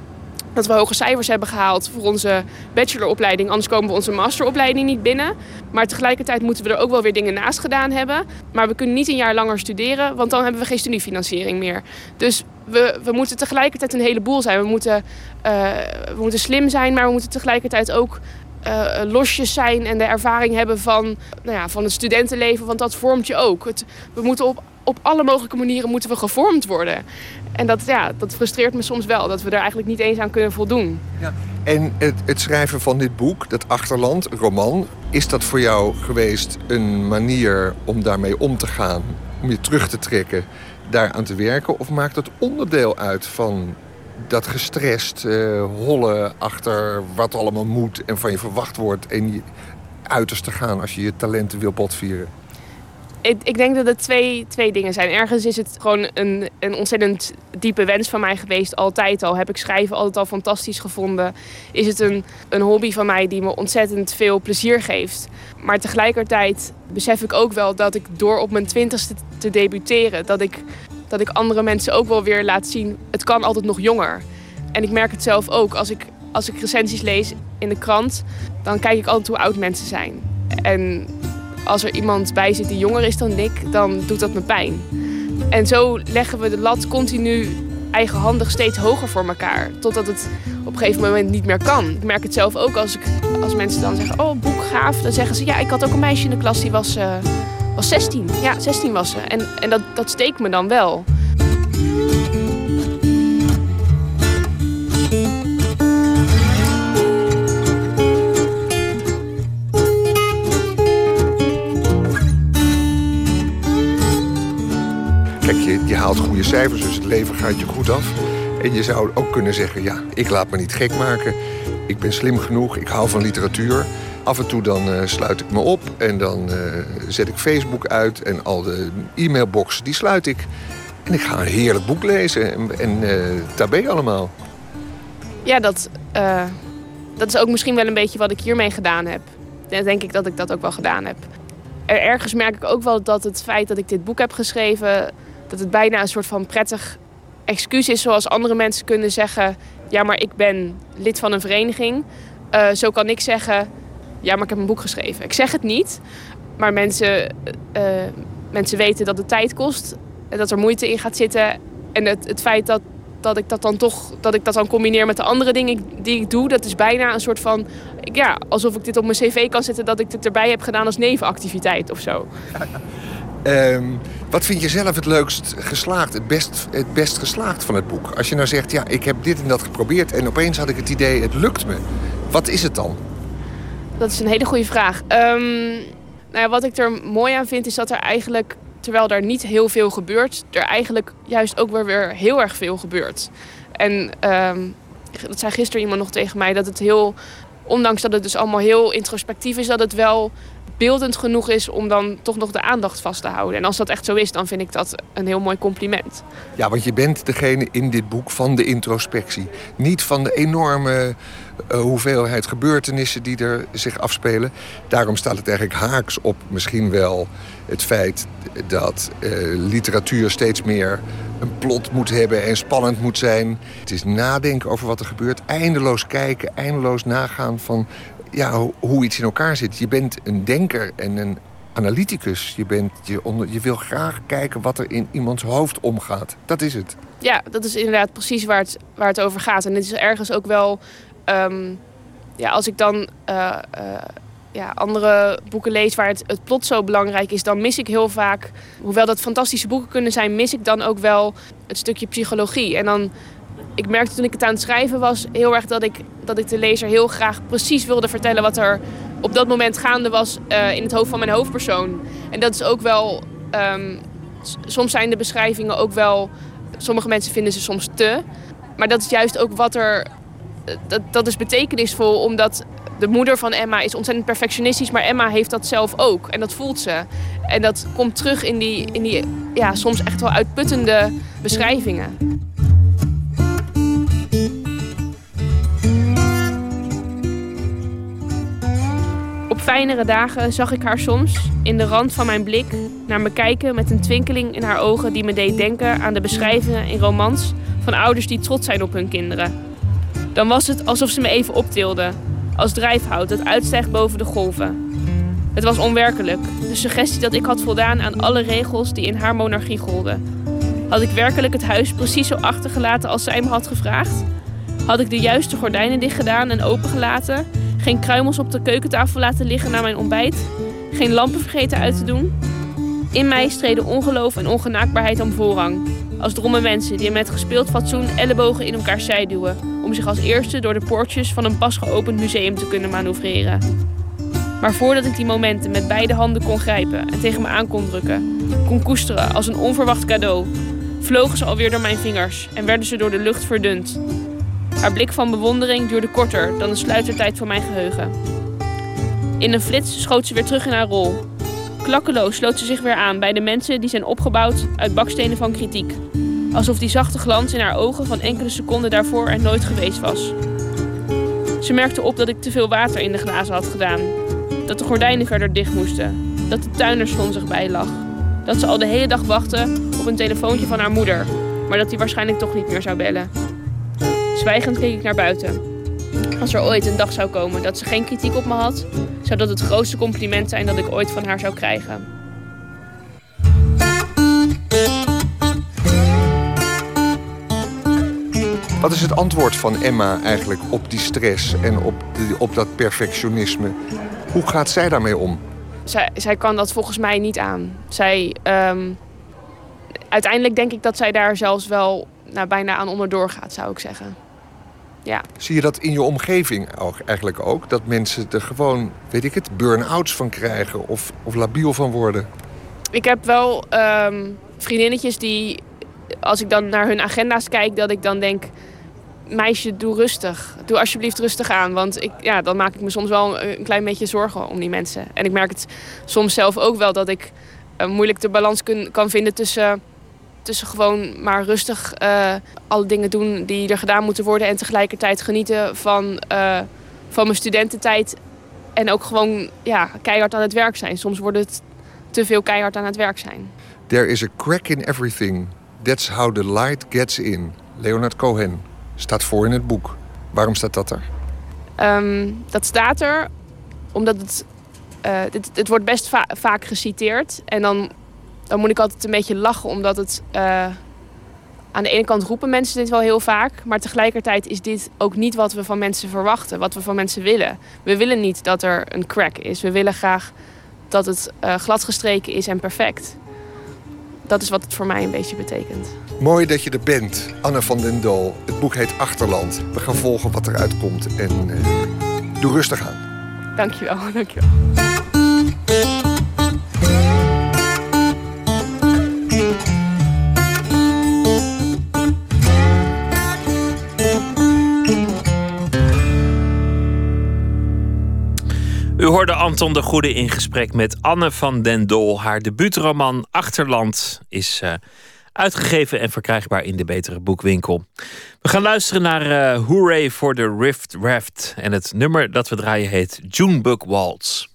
dat we hoge cijfers hebben gehaald voor onze bacheloropleiding, anders komen we onze masteropleiding niet binnen. Maar tegelijkertijd moeten we er ook wel weer dingen naast gedaan hebben. Maar we kunnen niet een jaar langer studeren, want dan hebben we geen studiefinanciering meer. Dus we, we moeten tegelijkertijd een heleboel zijn. We moeten, uh, we moeten slim zijn, maar we moeten tegelijkertijd ook... Uh, losjes zijn en de ervaring hebben van, nou ja, van het studentenleven, want dat vormt je ook. Het, we moeten op, op alle mogelijke manieren moeten we gevormd worden. En dat, ja, dat frustreert me soms wel, dat we er eigenlijk niet eens aan kunnen voldoen. Ja. En het, het schrijven van dit boek, dat Achterland, roman, is dat voor jou geweest een manier om daarmee om te gaan, om je terug te trekken, daaraan te werken? Of maakt het onderdeel uit van... dat gestrest uh, hollen achter wat allemaal moet en van je verwacht wordt... en je uiterst te gaan als je je talenten wil botvieren? Ik, ik denk dat het twee, twee dingen zijn. Ergens is het gewoon een, een ontzettend diepe wens van mij geweest. Altijd al heb ik schrijven altijd al fantastisch gevonden. Is het een, een hobby van mij die me ontzettend veel plezier geeft. Maar tegelijkertijd besef ik ook wel dat ik door op mijn twintigste te debuteren... dat ik... dat ik andere mensen ook wel weer laat zien, het kan altijd nog jonger. En ik merk het zelf ook, als ik, als ik recensies lees in de krant... dan kijk ik altijd hoe oud mensen zijn. En als er iemand bij zit die jonger is dan ik, dan doet dat me pijn. En zo leggen we de lat continu eigenhandig steeds hoger voor elkaar. Totdat het op een gegeven moment niet meer kan. Ik merk het zelf ook, als, ik, als mensen dan zeggen, oh, boek gaaf. Dan zeggen ze, ja, ik had ook een meisje in de klas die was... Uh, was zestien. Ja, zestien was ze. En, en dat, dat steekt me dan wel. Kijk, je, je haalt goede cijfers, dus het leven gaat je goed af. En je zou ook kunnen zeggen, ja, ik laat me niet gek maken. Ik ben slim genoeg, ik hou van literatuur. Af en toe dan uh, sluit ik me op en dan uh, zet ik Facebook uit... en al de e-mailboxen, die sluit ik. En ik ga een heerlijk boek lezen en, en uh, tabé allemaal. Ja, dat, uh, dat is ook misschien wel een beetje wat ik hiermee gedaan heb. Dan denk ik dat ik dat ook wel gedaan heb. Er, ergens merk ik ook wel dat het feit dat ik dit boek heb geschreven... dat het bijna een soort van prettig excuus is... zoals andere mensen kunnen zeggen... ja, maar ik ben lid van een vereniging. Uh, zo kan ik zeggen... ja, maar ik heb een boek geschreven. Ik zeg het niet, maar mensen, uh, mensen weten dat het tijd kost... en dat er moeite in gaat zitten. En het, het feit dat, dat ik dat dan toch dat ik dat dan combineer met de andere dingen die ik doe... dat is bijna een soort van... ja, alsof ik dit op mijn cv kan zetten... dat ik dit erbij heb gedaan als nevenactiviteit of zo. Um, wat vind je zelf het leukst geslaagd, het best, het best geslaagd van het boek? Als je nou zegt, ja, ik heb dit en dat geprobeerd... en opeens had ik het idee, het lukt me. Wat is het dan? Dat is een hele goede vraag. Um, nou ja, wat ik er mooi aan vind is dat er eigenlijk, terwijl er niet heel veel gebeurt... er eigenlijk juist ook weer heel erg veel gebeurt. En um, dat zei gisteren iemand nog tegen mij, dat het heel... ondanks dat het dus allemaal heel introspectief is... dat het wel beeldend genoeg is om dan toch nog de aandacht vast te houden. En als dat echt zo is, dan vind ik dat een heel mooi compliment. Ja, want je bent degene in dit boek van de introspectie. Niet van de enorme uh, hoeveelheid gebeurtenissen die er zich afspelen. Daarom staat het eigenlijk haaks op misschien wel het feit dat uh, literatuur steeds meer een plot moet hebben en spannend moet zijn. Het is nadenken over wat er gebeurt, eindeloos kijken, eindeloos nagaan van ja, hoe iets in elkaar zit. Je bent een denker en een analyticus. Je, bent, je, onder, je wil graag kijken wat er in iemands hoofd omgaat. Dat is het. Ja, dat is inderdaad precies waar het, waar het over gaat. En het is ergens ook wel... Um, ja, als ik dan uh, uh, ja, andere boeken lees waar het, het plot zo belangrijk is, dan mis ik heel vaak... Hoewel dat fantastische boeken kunnen zijn, mis ik dan ook wel het stukje psychologie. En dan... Ik merkte toen ik het aan het schrijven was heel erg dat ik, dat ik de lezer heel graag precies wilde vertellen wat er op dat moment gaande was uh, in het hoofd van mijn hoofdpersoon. En dat is ook wel, um, soms zijn de beschrijvingen ook wel, sommige mensen vinden ze soms te. Maar dat is juist ook wat er, dat, dat is betekenisvol, omdat de moeder van Emma is ontzettend perfectionistisch, maar Emma heeft dat zelf ook en dat voelt ze. En dat komt terug in die, in die ja, soms echt wel uitputtende beschrijvingen. Fijnere dagen zag ik haar soms in de rand van mijn blik naar me kijken met een twinkeling in haar ogen die me deed denken aan de beschrijvingen in romans van ouders die trots zijn op hun kinderen. Dan was het alsof ze me even optilde, als drijfhout dat uitstijgt boven de golven. Het was onwerkelijk, de suggestie dat ik had voldaan aan alle regels die in haar monarchie golden. Had ik werkelijk het huis precies zo achtergelaten als zij me had gevraagd? Had ik de juiste gordijnen dichtgedaan en opengelaten? Geen kruimels op de keukentafel laten liggen na mijn ontbijt. Geen lampen vergeten uit te doen. In mij streden ongeloof en ongenaakbaarheid om voorrang. Als dromme mensen die met gespeeld fatsoen ellebogen in elkaar zijduwen. Om zich als eerste door de poortjes van een pas geopend museum te kunnen manoeuvreren. Maar voordat ik die momenten met beide handen kon grijpen en tegen me aan kon drukken. Kon koesteren als een onverwacht cadeau. Vlogen ze alweer door mijn vingers en werden ze door de lucht verdund. Haar blik van bewondering duurde korter dan de sluitertijd van mijn geheugen. In een flits schoot ze weer terug in haar rol. Klakkeloos sloot ze zich weer aan bij de mensen die zijn opgebouwd uit bakstenen van kritiek. Alsof die zachte glans in haar ogen van enkele seconden daarvoor er nooit geweest was. Ze merkte op dat ik te veel water in de glazen had gedaan. Dat de gordijnen verder dicht moesten. Dat de tuin er slonzig bij lag. Dat ze al de hele dag wachtte op een telefoontje van haar moeder. Maar dat die waarschijnlijk toch niet meer zou bellen. Zwijgend keek ik naar buiten. Als er ooit een dag zou komen dat ze geen kritiek op me had, zou dat het grootste compliment zijn dat ik ooit van haar zou krijgen. Wat is het antwoord van Emma eigenlijk op die stress en op, die, op dat perfectionisme? Hoe gaat zij daarmee om? Zij, zij kan dat volgens mij niet aan. Zij, um, uiteindelijk denk ik dat zij daar zelfs wel nou, bijna aan onderdoor gaat, zou ik zeggen. Ja. Zie je dat in je omgeving ook, eigenlijk ook? Dat mensen er gewoon, weet ik het, burn-outs van krijgen of, of labiel van worden? Ik heb wel um, vriendinnetjes die, als ik dan naar hun agenda's kijk, dat ik dan denk, meisje, doe rustig. Doe alsjeblieft rustig aan. Want ik, ja, dan maak ik me soms wel een klein beetje zorgen om die mensen. En ik merk het soms zelf ook wel dat ik uh, moeilijk de balans kun, kan vinden tussen... tussen gewoon maar rustig uh, alle dingen doen die er gedaan moeten worden en tegelijkertijd genieten van, uh, van mijn studententijd en ook gewoon ja, keihard aan het werk zijn. Soms wordt het te veel keihard aan het werk zijn. There is a crack in everything. That's how the light gets in. Leonard Cohen staat voor in het boek. Waarom staat dat er? Um, dat staat er omdat het, uh, dit, het wordt best va- vaak geciteerd en dan Dan moet ik altijd een beetje lachen, omdat het... Uh, aan de ene kant roepen mensen dit wel heel vaak. Maar tegelijkertijd is dit ook niet wat we van mensen verwachten. Wat we van mensen willen. We willen niet dat er een crack is. We willen graag dat het uh, gladgestreken is en perfect. Dat is wat het voor mij een beetje betekent. Mooi dat je er bent, Anne van den Doel. Het boek heet Achterland. We gaan volgen wat eruit komt. En uh, doe rustig aan. Dank je wel, dank je wel. hoorde Anton de Goede in gesprek met Anne van den Dol. Haar debuutroman Achterland is uh, uitgegeven en verkrijgbaar in de Betere Boekwinkel. We gaan luisteren naar uh, Hooray for the Rift Raft. En het nummer dat we draaien heet Junebug Waltz.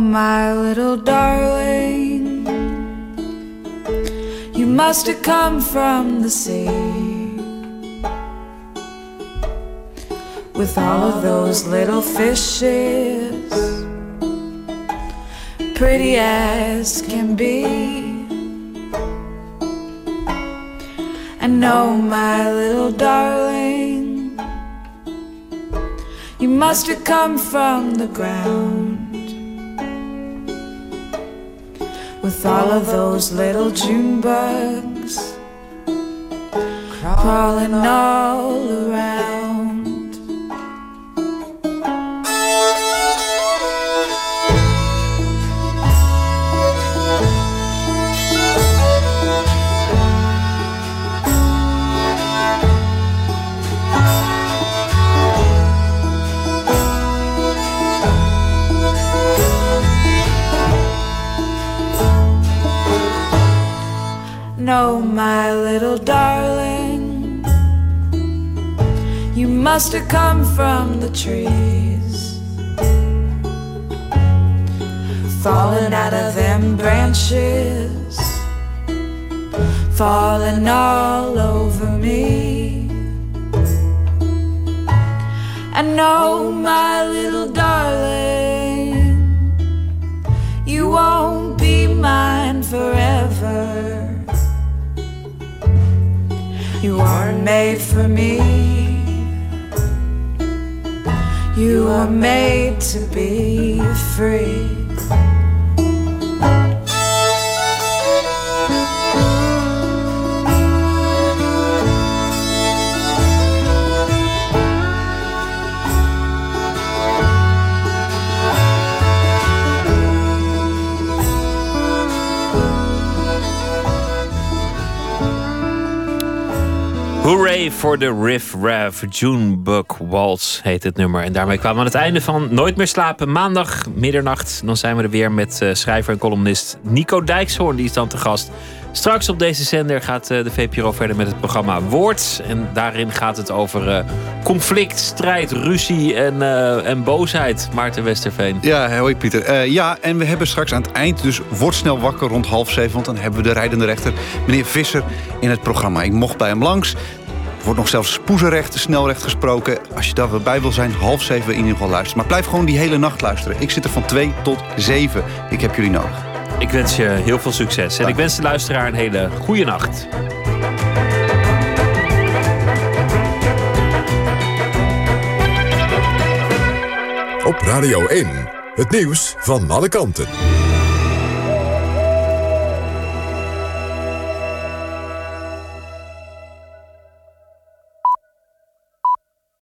My little darling, you must have come from the sea with all of those little fishes, pretty as can be. And oh, my little darling, you must have come from the ground with all of those little June bugs crawling all around. No, my little darling, you must have come from the trees, falling out of them branches, falling all over me. And no, my little darling, you won't be mine forever. You aren't made for me, you are made to be free. Hooray for the Riff Raff, Junebug Waltz heet het nummer. En daarmee kwamen we aan het einde van Nooit meer slapen. Maandag, middernacht, dan zijn we er weer met uh, schrijver en columnist Nico Dijkshoorn. Die is dan te gast. Straks op deze zender gaat uh, de V P R O verder met het programma Woord. En daarin gaat het over uh, conflict, strijd, ruzie en, uh, en boosheid. Maarten Westerveen. Ja, hoi Pieter. Uh, ja, en we hebben straks aan het eind, dus word snel wakker rond half zeven. Want dan hebben we de rijdende rechter, meneer Visser, in het programma. Ik mocht bij hem langs. Er wordt nog zelfs spoezenrecht, snelrecht gesproken. Als je daar wel bij wil zijn, half zeven in ieder geval luisteren. Maar blijf gewoon die hele nacht luisteren. Ik zit er van twee tot zeven. Ik heb jullie nodig. Ik wens je heel veel succes. En Dank. Ik wens de luisteraar een hele goede nacht. Op Radio één, het nieuws van alle kanten.